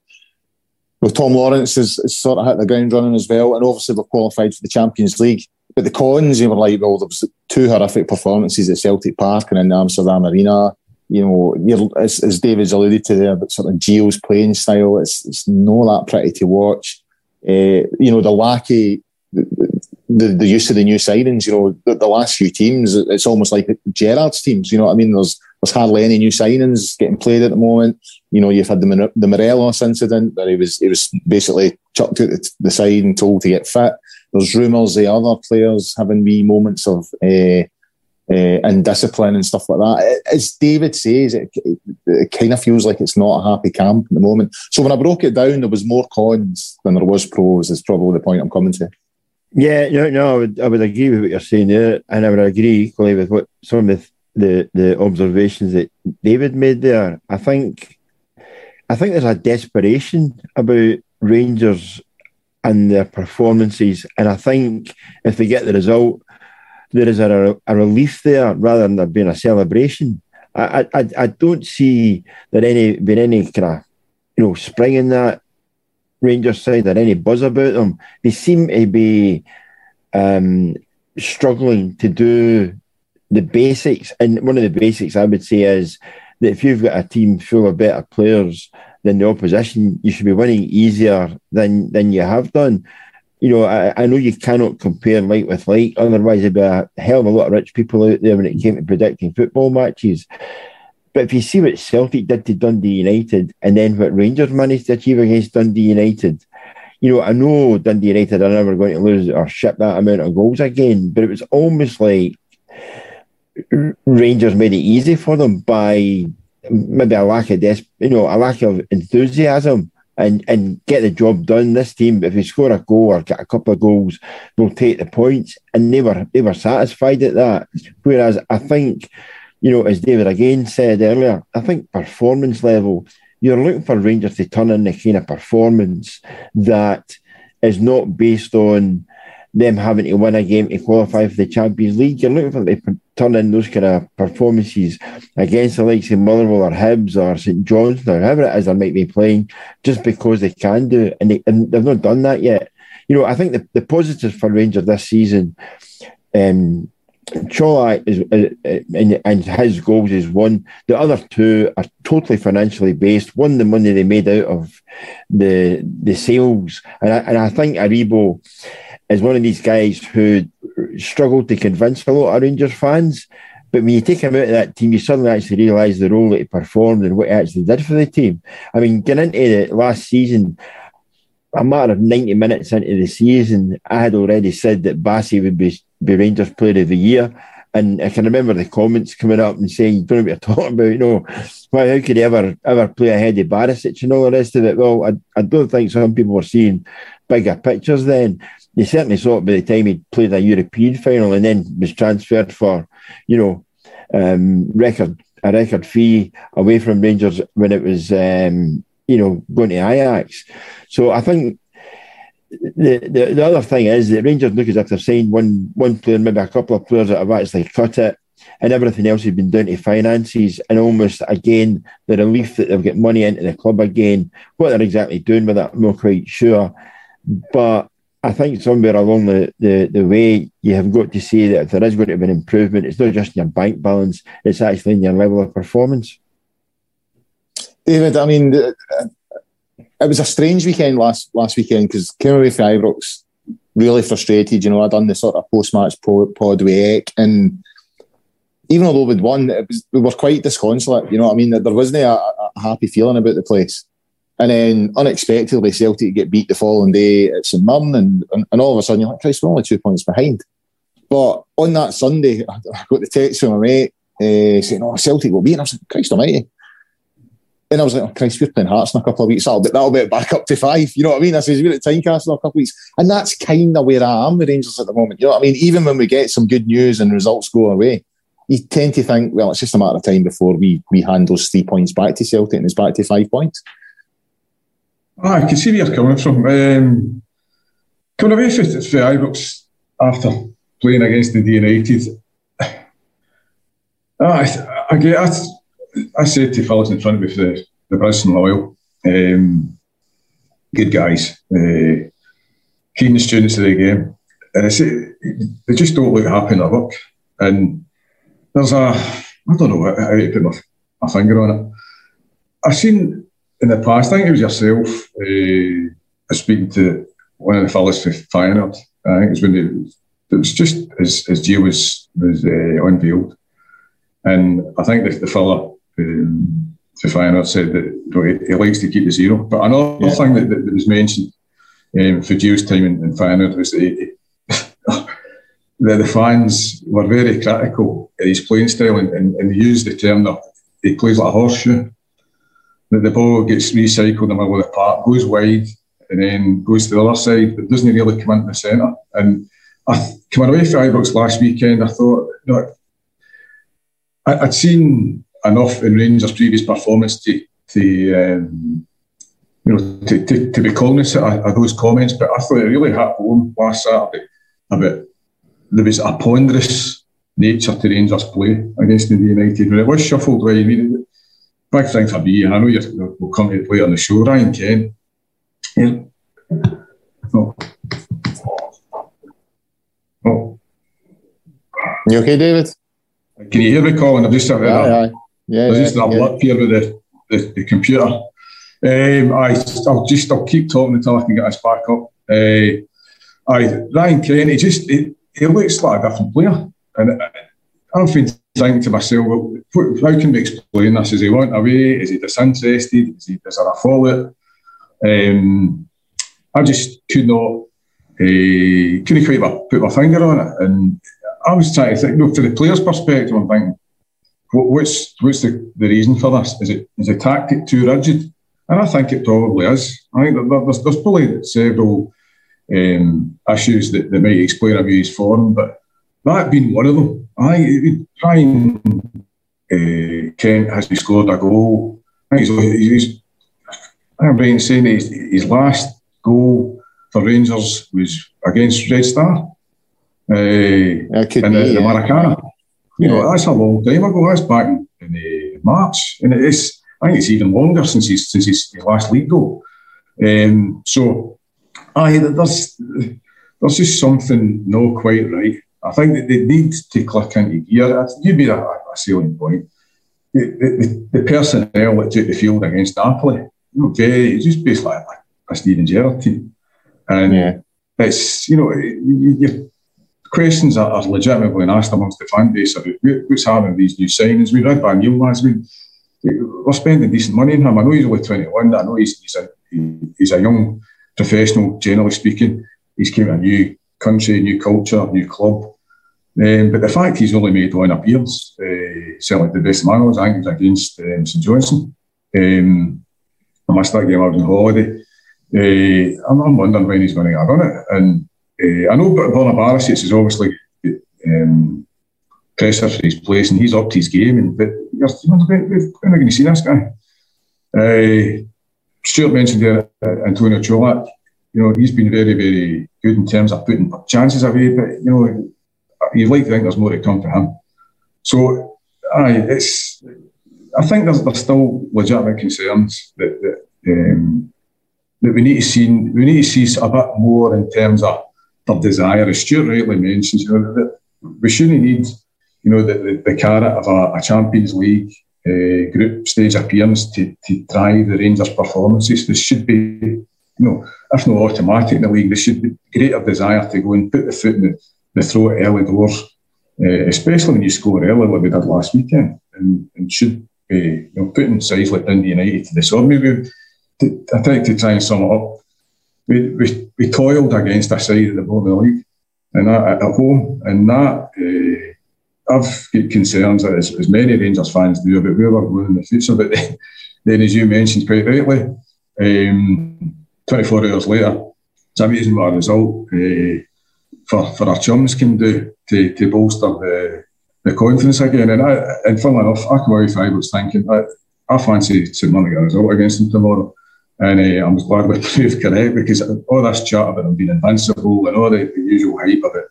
Well, Tom Lawrence has, has sort of hit the ground running as well, and obviously we've qualified for the Champions League. But the cons, they were like, well, there was two horrific performances at Celtic Park and in the Amsterdam Arena. You know, as, as David's alluded to there, but sort of Gio's playing style, it's, it's not that pretty to watch. Uh, you know, the lack of the, the, the use of the new signings, you know, the, the last few teams, it's almost like Gerrard's teams, you know what I mean? There's there's hardly any new signings getting played at the moment. You know, you've had the, the Morelos incident where he was, he was basically chucked out the, the side and told to get fit. There's rumours of other players having wee moments of uh, uh, indiscipline and stuff like that. As David says, it, it, it kind of feels like it's not a happy camp at the moment. So when I broke it down, there was more cons than there was pros, is probably the point I'm coming to. Yeah, no, no, I would, I would agree with what you're saying there, and I would agree equally with what some of the, the observations that David made there. I think, I think there's a desperation about Rangers and their performances, and I think if they get the result, there is a, a relief there rather than there being a celebration. I I, I don't see there any been any kind of you know spring in that Rangers side or any buzz about them. They seem to be um, struggling to do the basics, and one of the basics I would say is that if you've got a team full of better players than the opposition, you should be winning easier than than you have done. you know, I, I know you cannot compare like with like, otherwise there'd be a hell of a lot of rich people out there when it came to predicting football matches. But if you see what Celtic did to Dundee United and then what Rangers managed to achieve against Dundee United, you know, I know Dundee United are never going to lose or ship that amount of goals again, but it was almost like Rangers made it easy for them by maybe a lack of des- you know, a lack of enthusiasm and, and get the job done. This team, if we score a goal or get a couple of goals, we'll take the points. And they were they were satisfied at that. Whereas I think, you know, as David again said earlier, I think performance level, you're looking for Rangers to turn in the kind of performance that is not based on them having to win a game to qualify for the Champions League. You're looking for them to turn in those kind of performances against the likes of Motherwell or Hibs or St Johnstone or whoever it is they might be playing, just because they can do it. And, they, and they've not done that yet. You know, I think the, the positives for Rangers this season, um, Cholak is, uh, and, and his goals is one. The other two are totally financially based. One, the money they made out of the the sales. And I, and I think Aribo is one of these guys who struggled to convince a lot of Rangers fans. But when you take him out of that team, you suddenly actually realise the role that he performed and what he actually did for the team. I mean, getting into the last season, a matter of ninety minutes into the season, I had already said that Bassey would be be Rangers Player of the Year, and I can remember the comments coming up and saying, you don't know what you're talking about, you know, why, how could he ever ever play ahead of Barisic and all the rest of it? Well, I, I don't think some people were seeing bigger pictures then. They certainly saw it by the time he played a European final and then was transferred for, you know, um, record a record fee away from Rangers when it was, um, you know, going to Ajax. So I think The, the the other thing is that Rangers look as if they've signed one one player, maybe a couple of players that have actually cut it, and everything else has been down to finances and almost, again, the relief that they've got money into the club again. What they're exactly doing with that, I'm not quite sure. But I think somewhere along the, the, the way, you have got to see that if there is going to be an improvement, it's not just in your bank balance, it's actually in your level of performance. David, I mean... Uh, It was a strange weekend last last weekend because came away from Ibrox really frustrated. You know, I'd done the sort of post-match pod, pod with Eck, and even although we'd won, it was, we were quite disconsolate. You know what I mean? There wasn't a, a happy feeling about the place. And then unexpectedly, Celtic get beat the following day at St Mirren, and, and, and all of a sudden you're like, Christ, we're only two points behind. But on that Sunday, I got the text from my mate uh, saying, oh, Celtic will beat. And I was like, Christ almighty. And I was like, oh, Christ, we're playing Hearts in a couple of weeks. I'll, that'll be back up to five. You know what I mean? I says, we're at Tynecastle in a couple of weeks. And that's kind of where I am with Rangers at the moment. You know what I mean? Even when we get some good news and results go away, you tend to think, well, it's just a matter of time before we, we hand those three points back to Celtic and it's back to five points. Oh, I can see where you're coming from. Um, coming away for, for Ibrox after playing against the United, oh, I, I get that. I said to fellas in front of me for the, the Bristol Loyal, um, good guys, uh, keen students of the game, and I said, they just don't look happy in their work. And there's a, I don't know how to put my, my finger on it. I've seen in the past, I think it was yourself, uh, I was speaking to one of the fellas for Feyenoord. I think it was when they, it was just as, as Gio was, was uh, unveiled. And I think the, the fella, Um, to Feyenoord said that he likes to keep the zero. But another yeah. thing that, that, that was mentioned um, for Gio's time in, in Feyenoord was that, he, that the fans were very critical of his playing style and, and, and used the term that he plays like a horseshoe. That the ball gets recycled in the middle of the park, goes wide and then goes to the other side, but doesn't really come into the centre. And I, coming away from Ibrox last weekend, I thought, you know, I, I'd seen enough in Rangers' previous performance to, to um, you know, to, to, to be cognizant of those comments, but I thought it really hit home last Saturday about there was a ponderous nature to Rangers' play against the United. When it was shuffled, right, I mean, big thing for me, and I know you will come to play on the show, Ryan Kent. Yeah. Oh. Oh. You okay, David? Can you hear me, Colin? I've just heard Yeah, I just yeah, have yeah. luck here with the, the, the computer. Um, I, I'll just I'll keep talking until I can get us back up. Uh, Aye, Ryan Kent, he just he, he looks like a different player, and I'm thinking to myself, well, how can we explain this? Is he want away? Is he disinterested? Is, he, is there a fallout? Um, I just could not, uh, couldn't quite put my finger on it, and I was trying to think. No, from the player's perspective, I'm thinking, what, what's what's the, the reason for this? Is it is the tactic too rigid? And I think it probably is. I think there, there's, there's probably several um, issues that, that might explain a view's form, but that being one of them, I think Ryan uh, Kent has scored a goal. I think he's, he's I'm right in saying his, his last goal for Rangers was against Red Star uh, in the, be, the Maracana. Yeah. You know, that's a long time ago. That's back in, in uh, March, and it is. I think it's even longer since his since his last league goal. Um, so, I there's there's just something not quite right. I think that they need to click into gear. You made a, a salient point. The, the, the personnel that took the field against Napoli. Okay, it's just basically like a Steven Gerrard team, and yeah. it's you know your questions are, are legitimately asked amongst the fan base about what's happening with these new signings. We read Van Neal last week. We're spending decent money on him. I know he's only twenty-one. I know he's he's a he's a young professional. Generally speaking, he's came to a new country, new culture, new club. Um, but the fact he's only made one appearance, uh, certainly the best of my knowledge, I think it was against um, St Johnstone. Um, I missed that game. I was on holiday. Uh, I'm, I'm wondering when he's going to get on it. And uh, I know Barisic is obviously um, pressure for his place, and he's up to his game. And but you're not going to see this guy. Uh, Stuart mentioned there uh, Antonio Cholak. You know, he's been very, very good in terms of putting chances away. But you know, you'd like to think there's more to come for him. So, aye, it's. I think there's, there's still legitimate concerns that that, um, that we need to see we need to see a bit more in terms of their desire. As Stuart rightly mentions, you know, that we shouldn't need you know the, the, the carrot of a, a Champions League uh, group stage appearance to, to drive the Rangers' performances. There should be you know if not automatic in the league, there should be greater desire to go and put the foot in the, the throat early doors, uh, especially when you score early like we did last weekend, and, and should. Uh, you know, putting sides like Dundee United to the side. Maybe to, I think to try and sum it up, we we, we toiled against a side at the bottom of the league, and that at home, and that uh, I've got concerns as, as many Rangers fans do about where we're going in the future. But then, then as you mentioned quite rightly, um, twenty-four hours later, it's amazing what a result uh, for for our chums can do to to bolster the. The confidence again, and I, and funnily enough, I come away from I was thinking I, I fancy St Mirren to get a result against them tomorrow, and uh, I'm glad we proved correct because all this chat about them being invincible and all the, the usual hype about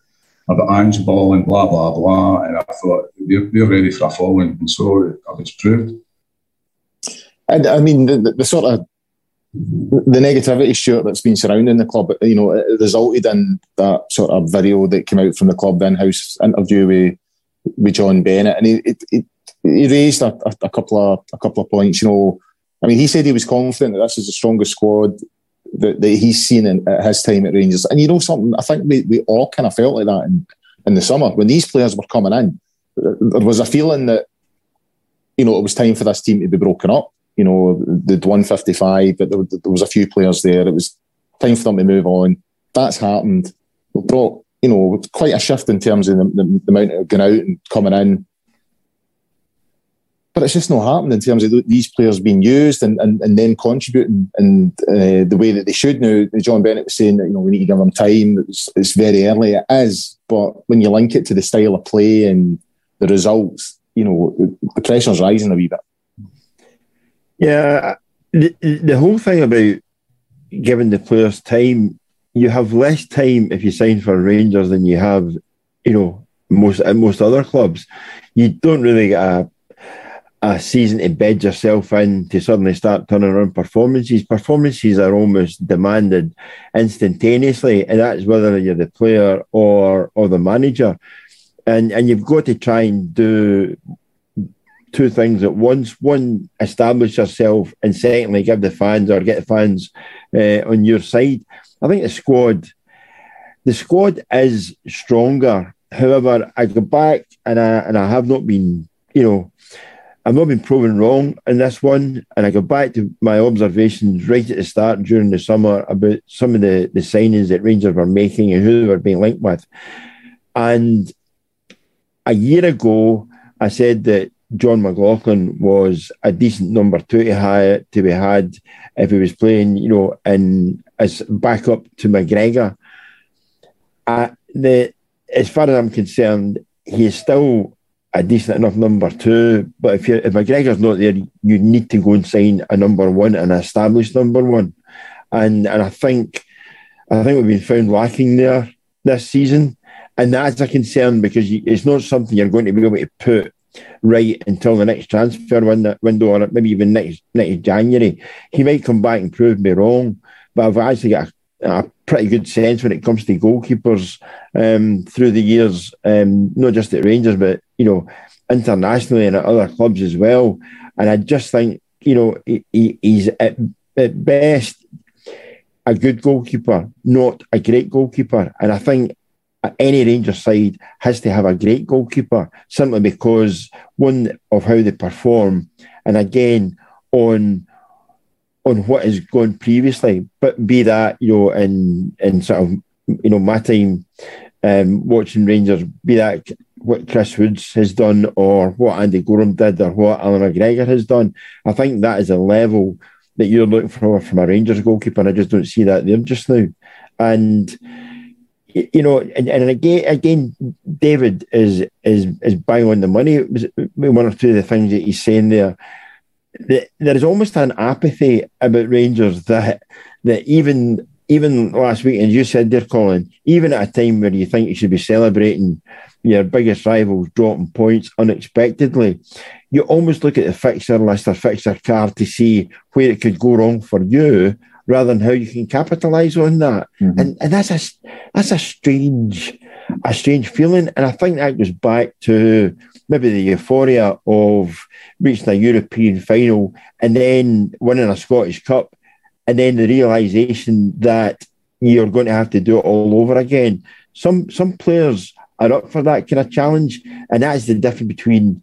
about Ange Ball and blah blah blah, and I thought they're, they're ready for a fall, and, and so I was proved. And I mean the, the, the sort of the negativity, Stuart, that's been surrounding the club, you know, it resulted in that sort of video that came out from the club in-house interview with. with John Bennett, and he he, he raised a, a couple of a couple of points. You know, I mean, he said he was confident that this is the strongest squad that, that he's seen in, at his time at Rangers. And you know something, I think we, we all kind of felt like that in, in the summer when these players were coming in. There was a feeling that you know it was time for this team to be broken up. You know, they'd won fifty-five, but there, there was a few players there. It was time for them to move on. That's happened. We brought. You know, quite a shift in terms of the, the, the amount of going out and coming in. But it's just not happened in terms of these players being used and, and, and them contributing in uh, the way that they should. Now, John Bennett was saying that, you know, we need to give them time. It's, it's very early. It is. But when you link it to the style of play and the results, you know, the pressure's rising a wee bit. Yeah. The, the whole thing about giving the players time, you have less time if you sign for Rangers than you have, you know, most at most other clubs. You don't really get a, a season to bed yourself in to suddenly start turning around performances. Performances are almost demanded instantaneously, and that's whether you're the player or or the manager. And and you've got to try and do two things at once. One, establish yourself, and secondly, give the fans or get the fans uh, on your side. I think the squad The squad is stronger. However, I go back and I and I have not been, you know, I've not been proven wrong in this one. And I go back to my observations right at the start during the summer about some of the, the signings that Rangers were making and who they were being linked with. And a year ago, I said that John McLaughlin was a decent number two to, to be had if he was playing, you know, in, as backup to McGregor. Uh, the, as far as I'm concerned, he is still a decent enough number two, but if, if McGregor's not there, you need to go and sign a number one, an established number one. And and I think I think we've been found lacking there this season. And that's a concern because you, it's not something you're going to be able to put right until the next transfer window or maybe even next next January. He might come back and prove me wrong, but I've actually got a, a pretty good sense when it comes to goalkeepers um, through the years, um, not just at Rangers, but, you know, internationally and at other clubs as well. And I just think, you know, he, he's at, at best a good goalkeeper, not a great goalkeeper. And I think any Rangers side has to have a great goalkeeper simply because, one, of how they perform, and again, on on what has gone previously, but be that, you know, in in sort of, you know, my time um, watching Rangers, be that what Chris Woods has done or what Andy Gorham did or what Alan McGregor has done. I think that is a level that you're looking for from a Rangers goalkeeper, and I just don't see that there just now. And, you know, and, and again, again, David is is is bang on the money. It was one or two of the things that he's saying there. There is almost an apathy about Rangers that that even even last week, and you said there, Colin, even at a time where you think you should be celebrating your biggest rivals dropping points unexpectedly, you almost look at the fixture list or fixture card to see where it could go wrong for you rather than how you can capitalise on that. Mm-hmm. And and that's a that's a strange a strange feeling. And I think that goes back to maybe the euphoria of reaching a European final and then winning a Scottish Cup, and then the realisation that you're going to have to do it all over again. Some some players are up for that kind of challenge, and that is the difference between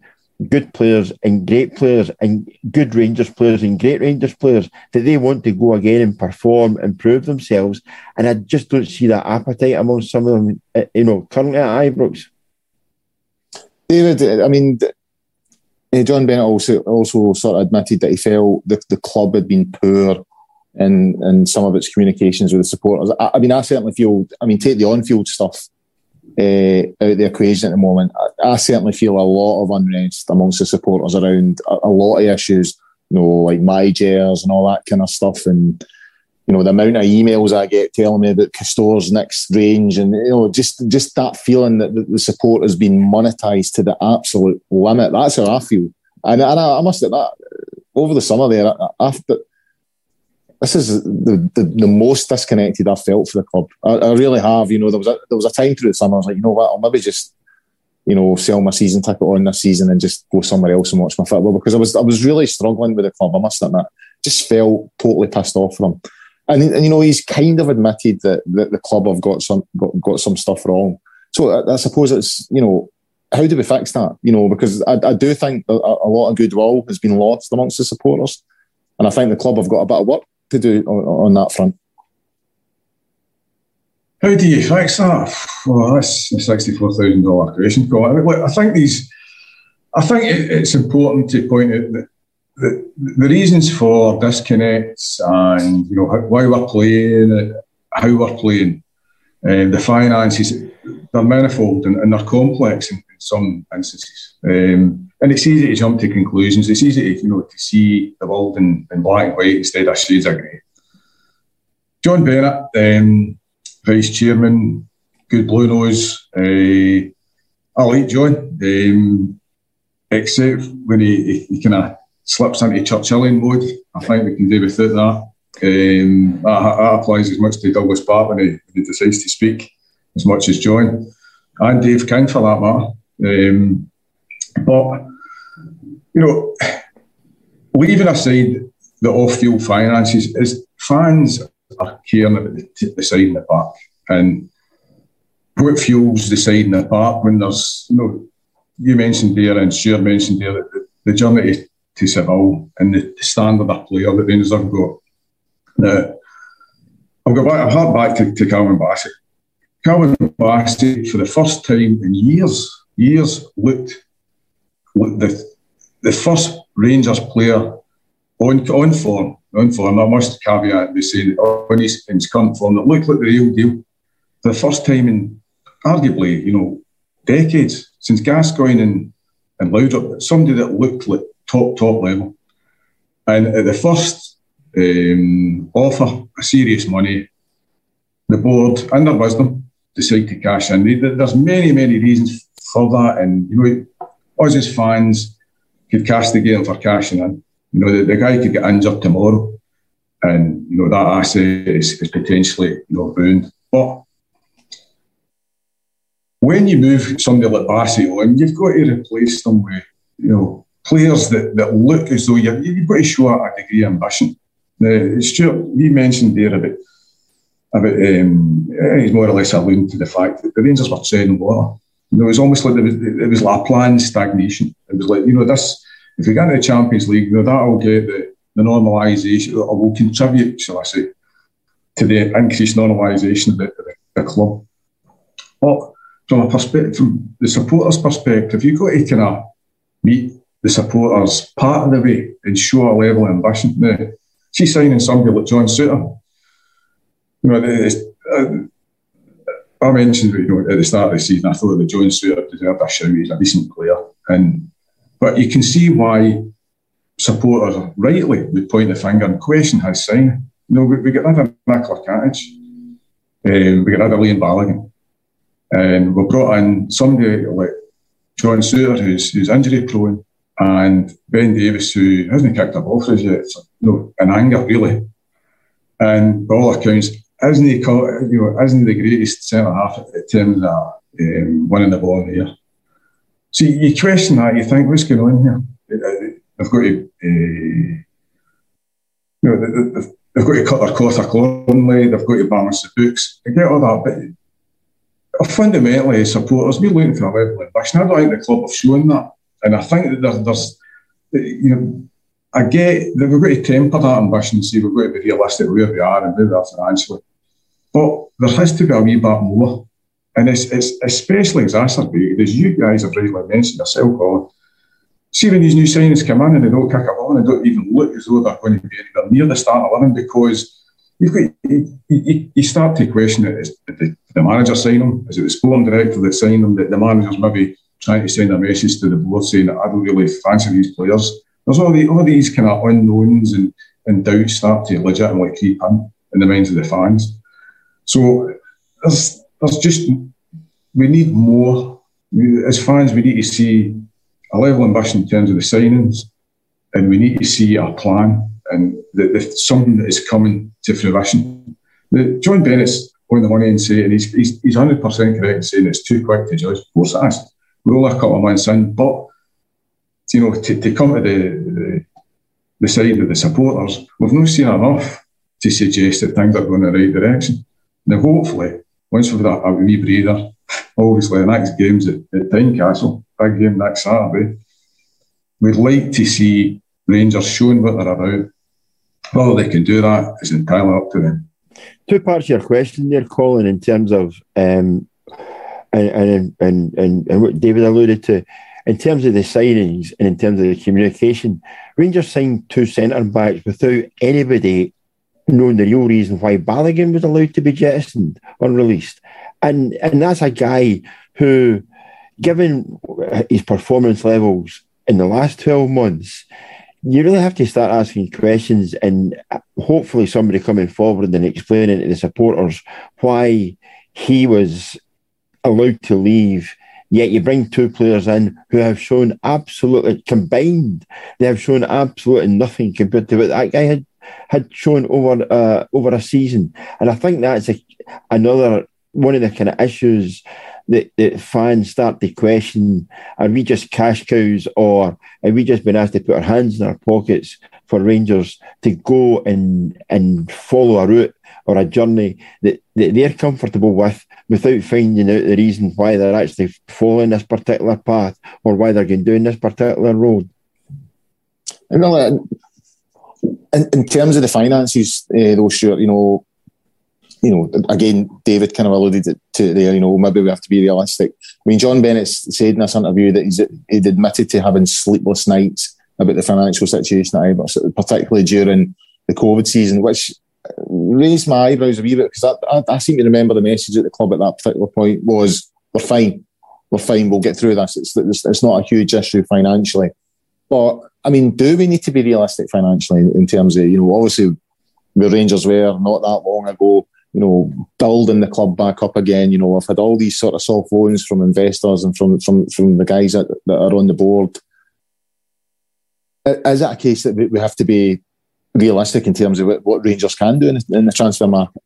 good players and great players and good Rangers players and great Rangers players, that they want to go again and perform and prove themselves. And I just don't see that appetite among some of them, you know, currently at Ibrox. David, I mean, John Bennett also also sort of admitted that he felt the, the club had been poor in, in some of its communications with the supporters. I, I mean, I certainly feel, I mean, take the on-field stuff uh, out of the equation at the moment. I, I certainly feel a lot of unrest amongst the supporters around a, a lot of issues, you know, like my jers and all that kind of stuff. And, you know, the amount of emails I get telling me about Castore's next range, and, you know, just just that feeling that the support has been monetised to the absolute limit. That's how I feel. And, and I, I must admit that over the summer there, after this is the, the, the most disconnected I've felt for the club. I, I really have. You know, there was a, there was a time through the summer I was like, you know what, I'll maybe just, you know, sell my season ticket on this season and just go somewhere else and watch my football, because I was I was really struggling with the club. I must admit, just felt totally pissed off from them. And, and you know, he's kind of admitted that, that the club have got some got, got some stuff wrong. So I, I suppose it's, you know, how do we fix that? You know, because I, I do think a, a lot of goodwill has been lost amongst the supporters, and I think the club have got a bit of work to do on, on that front. How do you fix that? Well, that's a sixty-four thousand dollar question. I think these, I think it's important to point out that The, the reasons for disconnects and, you know, how, why we're playing, how we're playing, um, the finances, they're manifold and, and they're complex in, in some instances. Um, and it's easy to jump to conclusions. It's easy to, you know, to see the world in, in black and white instead of shades of grey. John Bennett, um, vice chairman, good blue nose. Uh, I like John, um, except when he, he, he kind of slips into Churchillian mode. I think we can do without that. Um, that, that applies as much to Douglas Bart when he, when he decides to speak, as much as John and Dave King, for that matter. Um, but, you know, leaving aside the off-field finances, is fans are caring about the, the side in the back, and what fuels the side in the park when there's, you know, you mentioned there and Stuart mentioned there that the, the journey to, to Seville and the standard of player that Rangers have got. Now, I've got back, I've heard back to, to Calvin Bassett. Calvin Bassett, for the first time in years, years, looked, looked the the first Rangers player on on form, on form. I must caveat by saying on his, in his current form, that looked like the real deal. For the first time in arguably, you know, decades, since Gascoigne and, and Laudrup, somebody that looked like top, top level. And at the first um, offer of serious money, the board, and their wisdom, decide to cash in. They, there's many, many reasons for that. And, you know, us as fans could cast the game for cashing in. You know, the, the guy could get injured tomorrow. And, you know, that asset is, is potentially, you know, ruined. But when you move somebody like Bassey on, you've got to replace them with, you know, players that, that look as though you're, you've got to show a degree of ambition. Now, Stuart, you mentioned there about, about um, he's more or less alluding to the fact that the Rangers were treading water. You know, it was almost like there was, it was like a planned stagnation. It was like, you know, this, if we get into the Champions League, you know, that'll get the, the normalisation, or will contribute, shall I say, to the increased normalisation of the, the, the club. But from a perspective, from the supporters' perspective, you've got to kind of meet the supporters part of the way and show a level of ambition. Now, see signing somebody like John Suter, you know, I mentioned, you know, at the start of the season, I thought that John Suter deserved a shout. He's a decent player, and but you can see why supporters rightly would point the finger and question his signing. You know, we, we got rid of Michael Katic, um, we got rid of Liam Balogun. And we brought in somebody like John Suter, who's, who's injury-prone, and Ben Davis, who hasn't kicked a ball for us yet, so, you know, in anger, really. And by all accounts, isn't he, you know, isn't the greatest centre-half in terms of um, winning the ball in the air? So you question that, you think, what's going on here? They've got to, uh, you know, they've, they've got to cut their cloth accordingly, they've got to balance the books. I get all that, but fundamentally, supporters, we're looking for a level of ambition. I don't think the club have shown that. And I think that there's, there's you know, I get that we've got to temper that ambition and say we've got to be realistic where we are and where we are financially. But there has to be a wee bit more. And it's, it's especially exacerbated, as you guys have rightly mentioned yourself, Colin. See, when these new signings come in and they don't kick a ball and they don't even look as though they're going to be anywhere near the start of living, because You've got, you, you, you start to question it. Is the, the manager signing them? Is it the sporting director that signed them? That the manager's maybe trying to send a message to the board saying that I don't really fancy these players. There's all, the, all these kind of unknowns and, and doubts start to legitimately creep in in the minds of the fans. So there's, there's just, we need more. As fans, we need to see a level of ambition in terms of the signings, and we need to see a plan and the, the, something that is coming to fruition. The, John Bennett's on the money and saying, he's, he's, he's one hundred percent correct in saying it's too quick to judge. Of course it is. We're only a couple of months in, but you know, to, to come to the, the the side of the supporters, we've not seen enough to suggest that things are going in the right direction. Now hopefully, once we've had a, a wee breather, obviously the next game's at, at Tynecastle, big game next Saturday, we'd like to see Rangers showing what they're about. Whether they can do that is entirely up to them. Two parts of your question there, Colin, in terms of um, and, and, and, and, and what David alluded to, in terms of the signings and in terms of the communication. Rangers signed two centre-backs without anybody knowing the real reason why Balogun was allowed to be jettisoned or released. And, and that's a guy who, given his performance levels in the last twelve months, you really have to start asking questions, and hopefully somebody coming forward and explaining to the supporters why he was allowed to leave. Yet you bring two players in who have shown absolutely, combined, they have shown absolutely nothing compared to what that guy had, had shown over, uh, over a season. And I think that's a, another one of the kind of issues that, that fans start to question, are we just cash cows, or have we just been asked to put our hands in our pockets for Rangers to go and and follow a route or a journey that, that they're comfortable with without finding out the reason why they're actually following this particular path or why they're going down this particular road. And really, in, in terms of the finances, uh, though, Stuart, you know, you know, again, David kind of alluded to it there, you know, maybe we have to be realistic. I mean, John Bennett said in this interview that he's, he'd admitted to having sleepless nights about the financial situation at Ibrox, particularly during the COVID season, which raised my eyebrows a wee bit, because I, I, I seem to remember the message at the club at that particular point was, we're fine, we're fine, we'll get through this. It's, it's, it's not a huge issue financially. But, I mean, do we need to be realistic financially in, in terms of, you know, obviously where Rangers were not that long ago, you know, building the club back up again. You know, I've had all these sort of soft loans from investors and from from, from the guys that, that are on the board. Is that a case that we have to be realistic in terms of what Rangers can do in the, in the transfer market?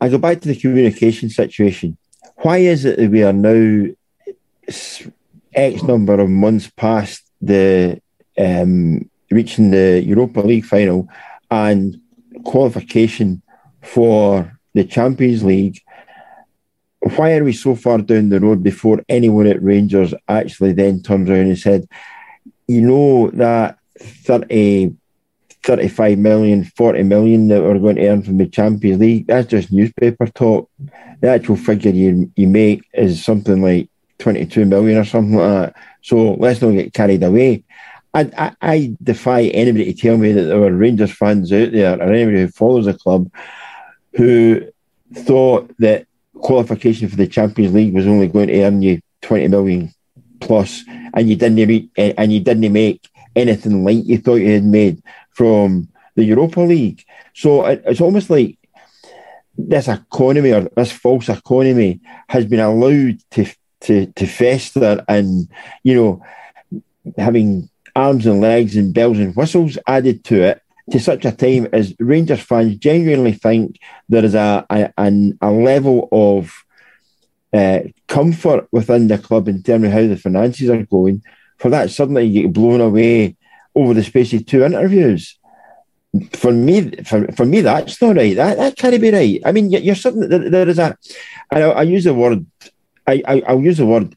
I go back to the communication situation. Why is it that we are now X number of months past the um, reaching the Europa League final and qualification for the Champions League? Why are we so far down the road before anyone at Rangers actually then turns around and said, you know, that thirty, thirty-five million, forty million that we're going to earn from the Champions League, that's just newspaper talk. The actual figure you, you make is something like twenty-two million or something like that. So let's not get carried away. I, I, I defy anybody to tell me that there were Rangers fans out there or anybody who follows the club who thought that qualification for the Champions League was only going to earn you twenty million plus, and you didn't re- and you didn't make anything like you thought you had made from the Europa League. So it, it's almost like this economy or this false economy has been allowed to to, to fester, and, you know, having arms and legs and bells and whistles added to it, to such a time as Rangers fans genuinely think there is a a, an, a level of uh, comfort within the club in terms of how the finances are going, for that suddenly you get blown away over the space of two interviews. For me, for, for me, that's not right. That that can't be right. I mean, you're suddenly there, there is a, and I, I use the word, I, I I'll use the word,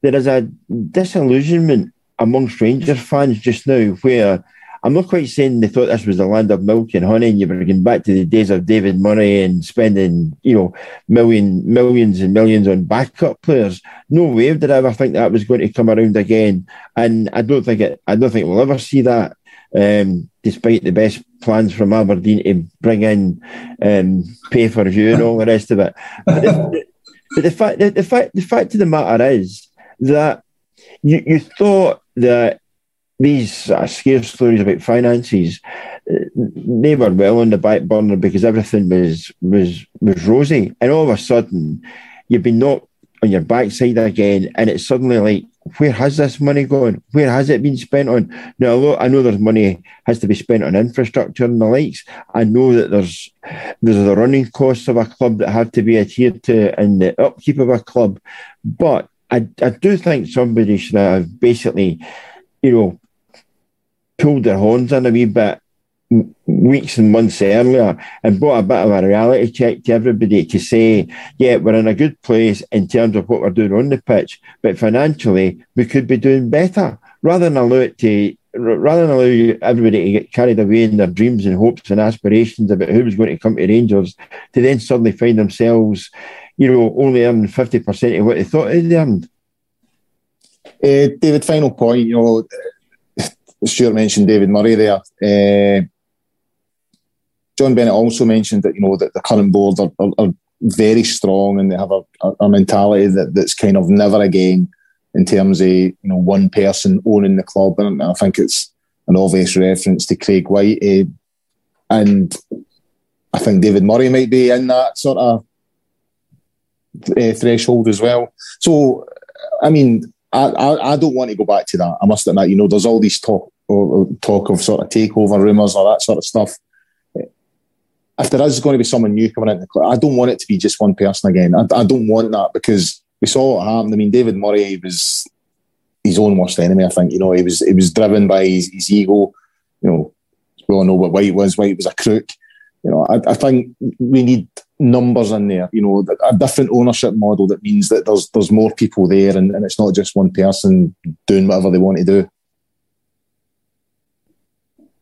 there is a disillusionment amongst Rangers fans just now where. I'm not quite saying they thought this was the land of milk and honey and you were going back to the days of David Murray and spending, you know, million, millions and millions on backup players. No way did I ever think that was going to come around again. And I don't think it, I don't think we'll ever see that, um, despite the best plans from Aberdeen to bring in um, pay-per-view and all the rest of it. But the, but the, fact, the, the, fact, the fact of the matter is that you, you thought that these uh, scare stories about finances, they were well on the back burner because everything was was was rosy. And all of a sudden, you've been knocked on your backside again, and it's suddenly like, where has this money gone? Where has it been spent on? Now, although I know there's money has to be spent on infrastructure and the likes, I know that there's there's the running costs of a club that have to be adhered to and the upkeep of a club. But I, I do think somebody should have basically, you know, pulled their horns in a wee bit weeks and months earlier and brought a bit of a reality check to everybody to say, yeah, we're in a good place in terms of what we're doing on the pitch, but financially we could be doing better, rather than allow it to, rather than allow everybody to get carried away in their dreams and hopes and aspirations about who was going to come to Rangers, to then suddenly find themselves, you know, only earning fifty percent of what they thought they'd earned. Uh, David, final point, you know, Stuart mentioned David Murray there. Uh, John Bennett also mentioned that, you know, that the current board are, are, are very strong and they have a, a mentality that, that's kind of never again in terms of, you know, one person owning the club. And I think it's an obvious reference to Craig White. Uh, and I think David Murray might be in that sort of uh, threshold as well. So, I mean, I, I, I don't want to go back to that. I must admit, you know, there's all these talk or, talk of sort of takeover rumours or that sort of stuff. If there is going to be someone new coming into the club, I don't want it to be just one person again. I, I don't want that, because we saw what happened. I mean, David Murray, he was his own worst enemy, I think. You know, he was he was driven by his, his ego. You know, we all know what White was. White was a crook. You know, I, I think we need numbers in there, you know, a different ownership model that means that there's there's more people there, and, and it's not just one person doing whatever they want to do.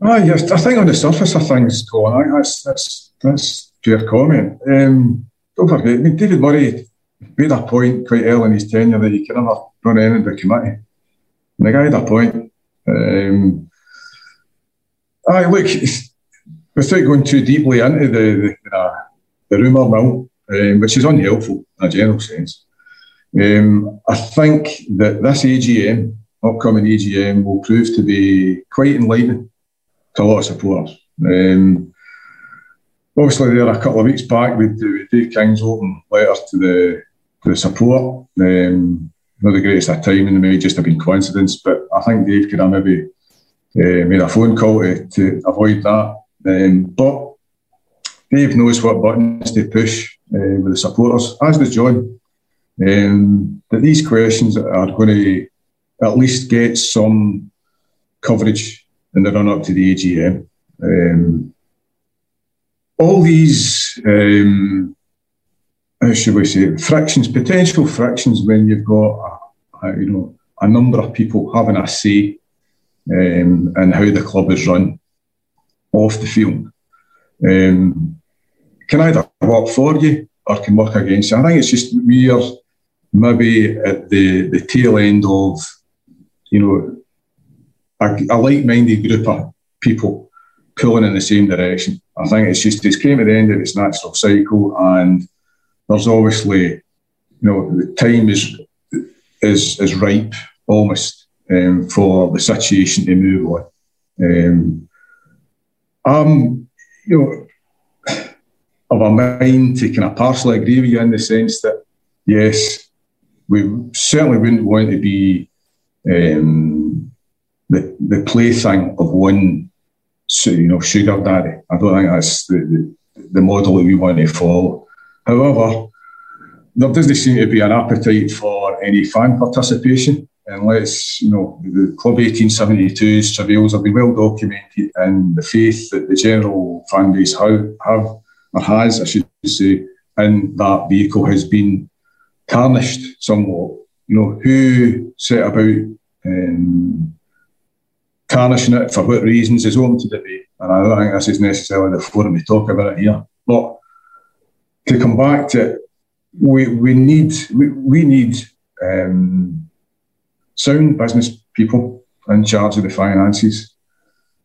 Oh, yes, I think on the surface of things, Colin, that's that's that's fair comment. Um, don't forget, I mean, David Murray made a point quite early in his tenure that you can never run anything but committee. And the guy had a point. Um, aye, look, without going too deeply into the the, uh, the rumour mill, um, which is unhelpful in a general sense, um, I think that this A G M, upcoming A G M, will prove to be quite enlightening to a lot of supporters. Um, obviously, there a couple of weeks back with Dave King's open letter to the to the support. Um, not the greatest of timing, and it may just have been coincidence, but I think Dave could have maybe uh, made a phone call to, to avoid that. Um, but Dave knows what buttons to push uh, with the supporters, as does John. Um, that these questions are going to at least get some coverage in the run-up to the A G M. Um, all these, um, how should we say, frictions, potential frictions when you've got a, a, you know, a number of people having a say um, in how the club is run off the field, um, can either work for you or can work against you. I think it's just we're maybe at the, the tail end of, you know, a, a like-minded group of people pulling in the same direction. I think it's just it's came to the end of its natural cycle, and there's obviously, you know, the time is is is ripe almost um, for the situation to move on. Um, Um, you know, of a mind to kind of partially agree with you in the sense that, yes, we certainly wouldn't want to be um, the the plaything of one, you know, sugar daddy. I don't think that's the, the, the model that we want to follow. However, there doesn't seem to be an appetite for any fan participation, unless, you know, the Club eighteen seventy-two's travails have been well documented, and the faith that the general fan base have, have or has, I should say, in that vehicle has been tarnished somewhat. You know, who set about um, tarnishing it for what reasons is open to debate, and I don't think this is necessarily the forum to talk about it here. But to come back to it, we, we need, we, we need um, sound business people in charge of the finances,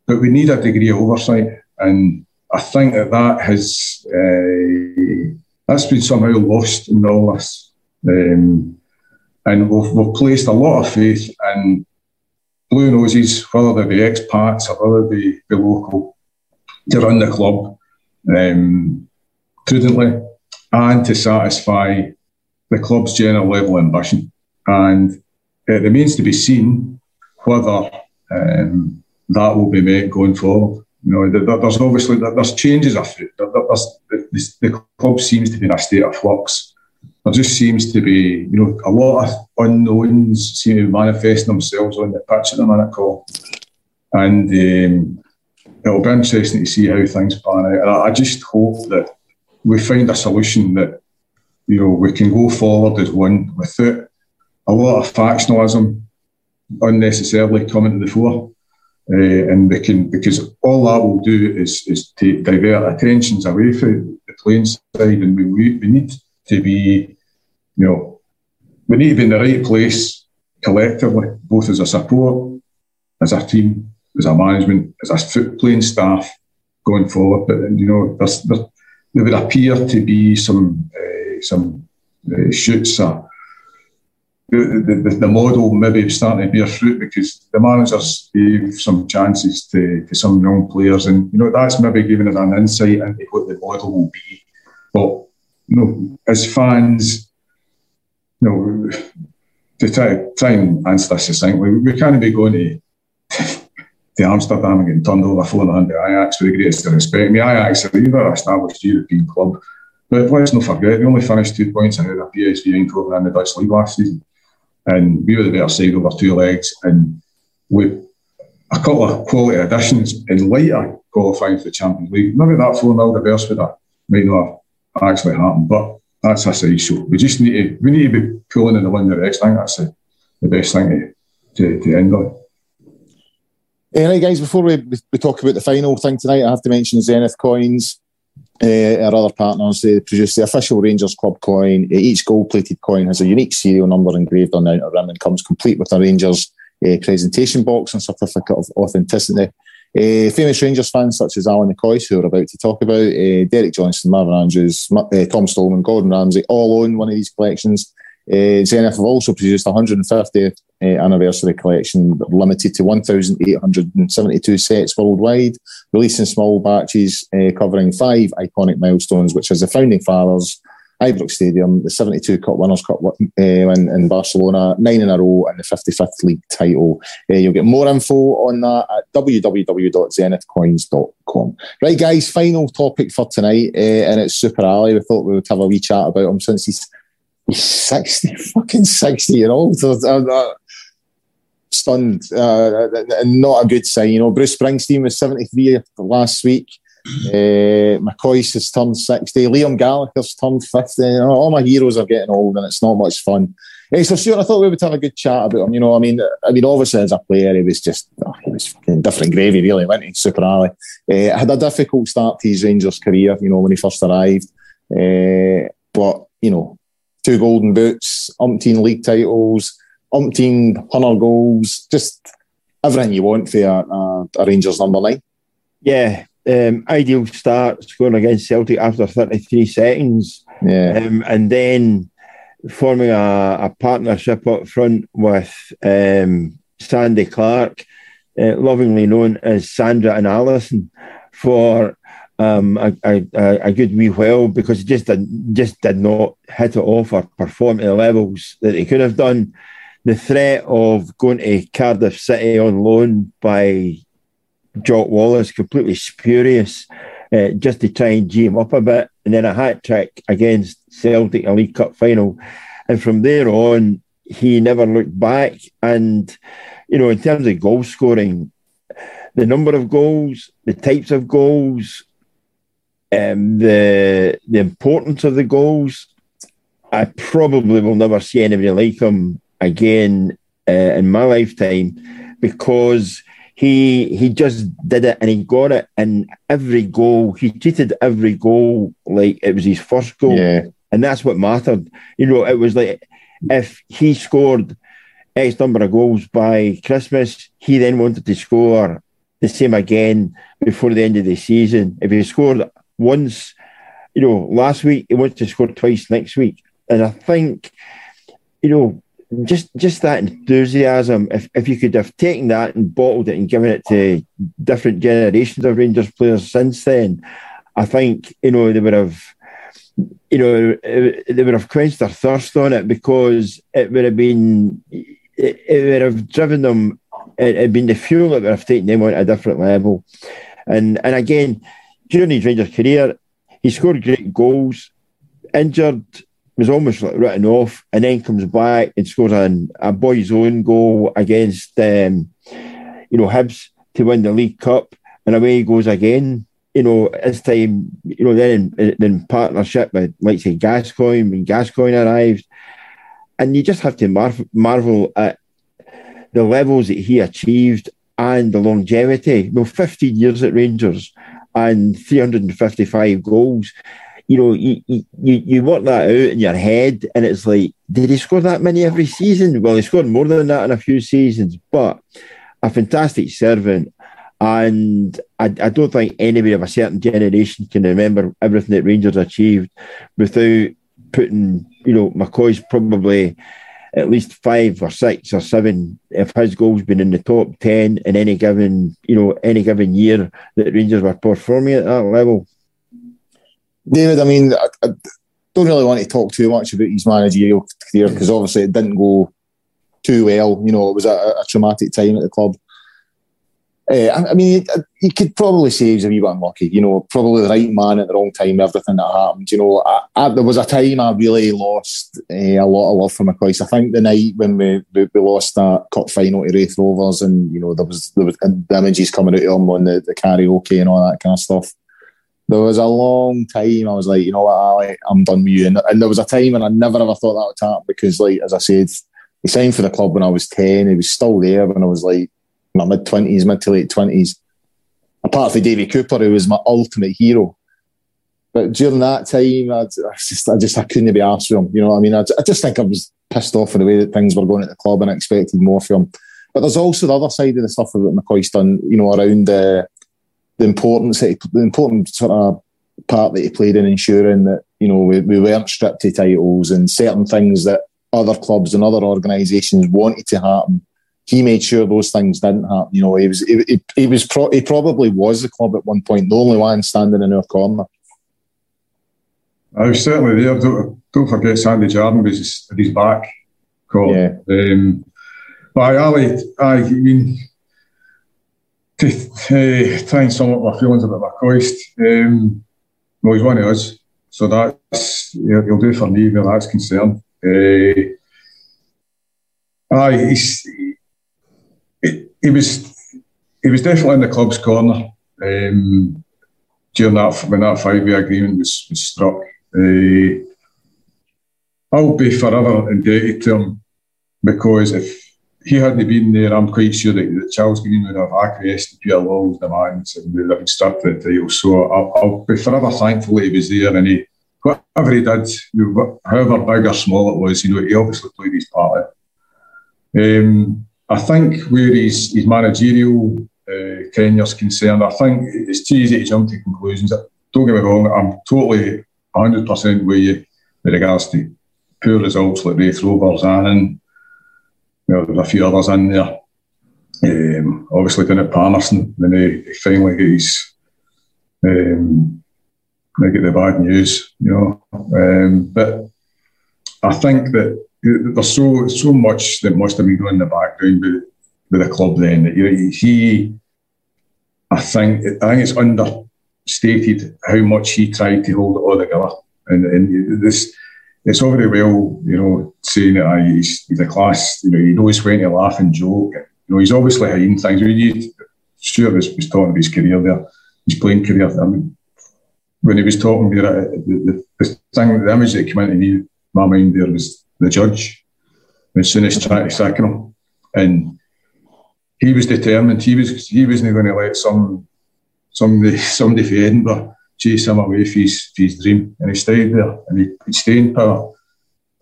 but we need a degree of oversight, and I think that that has uh, that's been somehow lost in all this, um, and we've, we've placed a lot of faith in blue noses, whether they be expats or whether they be local, to run the club um, prudently and to satisfy the club's general level ambition. And it remains to be seen whether um, that will be met going forward. You know, there, there's obviously there's changes afoot. There, there's, the, the club seems to be in a state of flux. There just seems to be, you know, a lot of unknowns seem to manifest themselves on the pitch at the minute, Colin. And um, it'll be interesting to see how things pan out. And I, I just hope that we find a solution that, you know, we can go forward as one with it. A lot of factionalism unnecessarily coming to the fore, uh, and we can, because all that will do is is to divert attentions away from the playing side, and we we need to be, you know, we need to be in the right place collectively, both as a support, as a team, as a management, as a playing staff going forward. But you know, there's, there, there would appear to be some uh, some uh, shoots are. The, the, the model maybe starting to bear fruit, because the managers gave some chances to, to some young players, and you know that's maybe given us an insight into what the model will be. But you know, as fans, you know, to try, try and answer this succinctly, we can't be going to, to Amsterdam and getting turned over four hundred to Ajax with the greatest respect. I mean, Ajax are either established European club, but let's not forget they only finished two points ahead of P S V and Eindhoven in the Dutch league last season. And we were the better side over two legs, and with a couple of quality additions in later qualifying for the Champions League, maybe that four nil reverse would have, might not actually happen. But that's, I say, so we just need to we need to be pulling in the one direction. I think that's the, the best thing to, to, to end on. All right, guys, before we, we talk about the final thing tonight, I have to mention Zenith Coins. Uh, our other partners, they produce the official Rangers Club coin. Each gold-plated coin has a unique serial number engraved on the outer rim and comes complete with a Rangers uh, presentation box and certificate of authenticity. Uh, famous Rangers fans such as Alan McCoy, who we're about to talk about, uh, Derek Johnson, Marvin Andrews, uh, Tom Stallman, Gordon Ramsay, all own one of these collections. Uh, Zenith have also produced a one hundred fiftieth uh, anniversary collection, limited to one thousand eight hundred seventy-two sets worldwide, released in small batches, uh, covering five iconic milestones, which is the Founding Fathers, Ibrox Stadium, the seventy-two Cup Winners' Cup uh, win in Barcelona, nine in a row, and the fifty-fifth league title. Uh, you'll get more info on that at w w w dot zenith coins dot com. Right, guys, final topic for tonight, uh, and it's Super Ali. We thought we would have a wee chat about him since he's He's sixty, fucking sixty-year-old. I'm, I'm stunned. Uh, not a good sign. You know, Bruce Springsteen was seventy-three last week. Uh, McCoy's has turned sixty. Liam Gallagher's turned fifty. All my heroes are getting old and it's not much fun. Hey, so, Stuart, I thought we would have a good chat about him. You know, I mean, I mean, obviously, as a player, he was just, oh, he was fucking different gravy, really, wasn't he? Super Ali. Uh, had a difficult start to his Rangers career, you know, when he first arrived. Uh, but, you know, two golden boots, umpteen league titles, umpteen one hundred goals, just everything you want for a, a Rangers number nine. Yeah, um, ideal start, scoring against Celtic after thirty-three seconds. Yeah. Um, and then forming a, a partnership up front with um, Sandy Clark, uh, lovingly known as Sandra and Alison, for Um, a, a, a good wee while, because he just did, just did not hit it off or perform to the levels that he could have done. The threat of going to Cardiff City on loan by Jock Wallace, completely spurious, uh, just to try and G him up a bit, and then a hat-trick against Celtic in a League Cup final. And from there on, he never looked back. And, you know, in terms of goal scoring, the number of goals, the types of goals, Um, the the importance of the goals, I probably will never see anybody like him again uh, in my lifetime, because he he just did it and he got it, and every goal, he treated every goal like it was his first goal. Yeah. And that's what mattered. You know, it was like if he scored X number of goals by Christmas, he then wanted to score the same again before the end of the season. If he scored once, you know, last week, he wants to score twice next week. And I think, you know, just just that enthusiasm, if if you could have taken that and bottled it and given it to different generations of Rangers players since then, I think, you know, they would have, you know, they would have quenched their thirst on it, because it would have been, it, it would have driven them, it had been the fuel that would have taken them on a different level. And, and again, during his Rangers career, he scored great goals, injured, was almost like written off, and then comes back and scores an, a boy's own goal against, um, you know, Hibs to win the League Cup, and away he goes again. You know, this time, you know, then in, in partnership with, like say, Gascoigne, when Gascoigne arrived, and you just have to mar- marvel at the levels that he achieved and the longevity. You know, fifteen years at Rangers and three hundred fifty-five goals. You know, you, you you work that out in your head, and it's like, did he score that many every season? Well, he scored more than that in a few seasons, but a fantastic servant. And I, I don't think anybody of a certain generation can remember everything that Rangers achieved without putting, you know, McCoy's probably at least five or six or seven, if his goals been in the top ten in any given, you know, any given year that Rangers were performing at that level. David, I mean, I, I don't really want to talk too much about his managerial career, because obviously it didn't go too well. You know, it was a, a traumatic time at the club. Uh, I, I mean, you could probably say he was a wee bit unlucky. You know, probably the right man at the wrong time, everything that happened. You know, I, I, there was a time I really lost uh, a lot of love for McCoy. I think the night when we, we, we lost that cup final to Wraith Rovers, and, you know, there was, there was images coming out of him on the, the karaoke and all that kind of stuff. there was a long time I was like, you know what, Ali, I'm done with you. And, and there was a time when I never ever thought that would happen because, like, as I said, he signed for the club when I was ten. He was still there when I was like my mid-twenties, mid to late twenties. Apart from Davy Cooper, who was my ultimate hero. But during that time, I, I just, I just, I couldn't be arsed for him. You know what I mean? I, I just think I was pissed off for the way that things were going at the club, and I expected more from him. But there's also the other side of the stuff that McCoy's done, you know, around uh, the importance, the important sort of part that he played in ensuring that, you know, we, we weren't stripped to titles and certain things that other clubs and other organisations wanted to happen. He made sure those things didn't happen. You know, he was, he, he, he was, pro- he probably was the club at one point, the only one standing in our corner. I was certainly there. Don't, don't forget Sandy Jardine was at his back. Call. Yeah. Um, but I, I, I mean, to uh, try and sum up my feelings about McCoist, um, well, he's one of us, so that's he'll do for me where that's concerned. Uh, aye, he's, he, he was, he was definitely in the club's corner um, during that when that five-year agreement was, was struck. Uh, I'll be forever indebted to him because if he hadn't been there, I'm quite sure that, that Charles Green would have acquiesced to Peter Law's demands and would have stuck to the title. So I'll, I'll be forever thankful that he was there, and he, whatever he did, you know, however big or small it was, you know, he obviously played his part in. Um, I think where his, his managerial uh, tenure's concerned, I think it's too easy to jump to conclusions. Don't get me wrong, I'm totally one hundred percent with you with regards to poor results like Raith Rovers and well, there were a few others in there. Um, obviously, down at Palmerston, when they, they finally get his, um, they get the bad news, you know. Um, but I think that there's so so much that must have been going in the background with, with the club then. That you, he, I think, I think it's understated how much he tried to hold it all together, and, and this. It's all very well, you know, saying that uh, he's, he's a class, you know, he knows when to laugh and joke. You know, he's obviously hiding things. I mean, he, Stuart was, was talking about his career there, his playing career. I mean, when he was talking about it, the, the, the thing, the image that came into me, my mind there was the judge. As soon as trying to sack him, and he was determined. He was he wasn't going to let some somebody somebody from Edinburgh chase him away for his, for his dream, and he stayed there, and he, he stayed in power,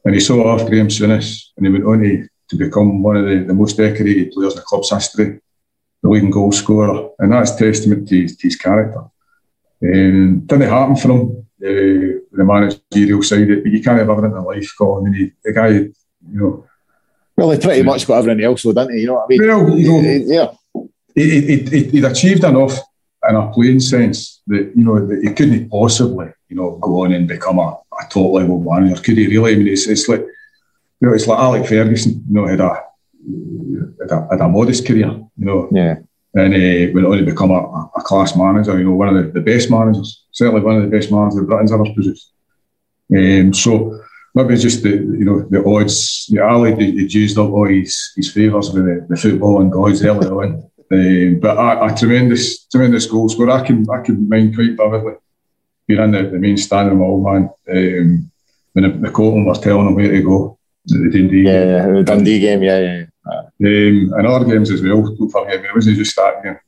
and he saw off Graeme Souness, and he went on to, to become one of the, the most decorated players in the club's history, the leading goal scorer, and that's testament to his, to his character. Um, didn't happen for him, uh, the managerial side of it, but you can't have everything in life, Colin. I mean, he, the guy, you know... Well, he pretty much got everything else, though, didn't he? You know what I mean? Well, you know, he, he, yeah. He, he, he, he'd achieved enough in a playing sense that, you know, that he couldn't possibly, you know, go on and become a, a top level manager, could he really? I mean, it's, it's like, you know, it's like Alec Ferguson, you know, had a had a, had a modest career, you know, yeah, and uh, went on to become a, a class manager, you know, one of the, the best managers, certainly one of the best managers that Britain's ever produced. Um, so maybe just the, you know, the odds. You know, Alec had used up all his his favours with the, the footballing gods early on. Um, but a, a tremendous, tremendous goal scorer. I can, I can mind quite vividly being in the, the main stand of my old man um, when the, the Colton were telling him where to go. The Dundee, yeah, yeah, the Dundee game, yeah, yeah. Um, and other games as well. Don't forget me, it wasn't just that game.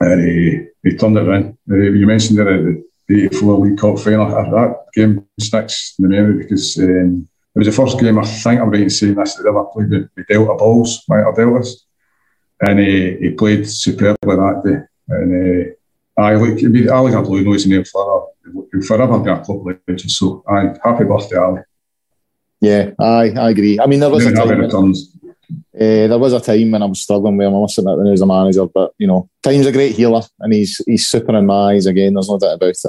And he, he turned it around. Uh, you mentioned there the eighty-four League Cup final. That game sticks in the memory because um, it was the first game I think I'm right in saying this that ever played with, with Delta Balls, might have dealt us. And he, he played superbly that day. And uh, I look, I like a blue nose in him forever. He'll forever be a club legend. So, aye, happy birthday, Ali. Yeah, aye, I agree. I mean, there was, a time when, uh, there was a time when I was struggling with him. I must admit, when he was a manager. But, you know, time's a great healer. And he's he's super in my eyes again. There's no doubt about it.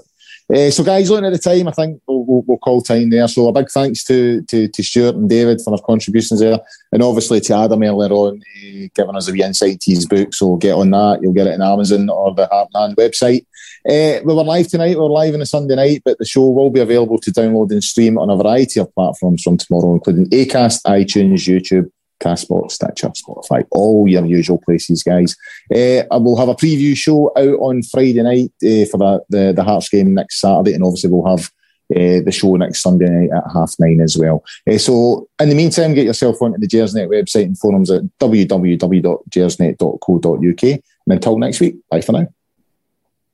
Uh, so, guys, looking at the time, I think we'll, we'll, we'll call time there. So, a big thanks to, to to Stuart and David for their contributions there. And obviously to Adam earlier on, uh, giving us a wee insight to his book. So, get on that. You'll get it on Amazon or the Hartman website. Uh, we were live tonight. We were live on a Sunday night, but the show will be available to download and stream on a variety of platforms from tomorrow, including Acast, iTunes, YouTube, Castbox, Stitcher, Spotify, all your usual places, guys. Uh, I will have a preview show out on Friday night uh, for the, the, the Hearts game next Saturday, and obviously we'll have Uh, the show next Sunday night at half nine as well. Uh, so in the meantime, get yourself onto the Gersnet website and forums at w w w dot gersnet dot co dot u k. And until next week, bye for now.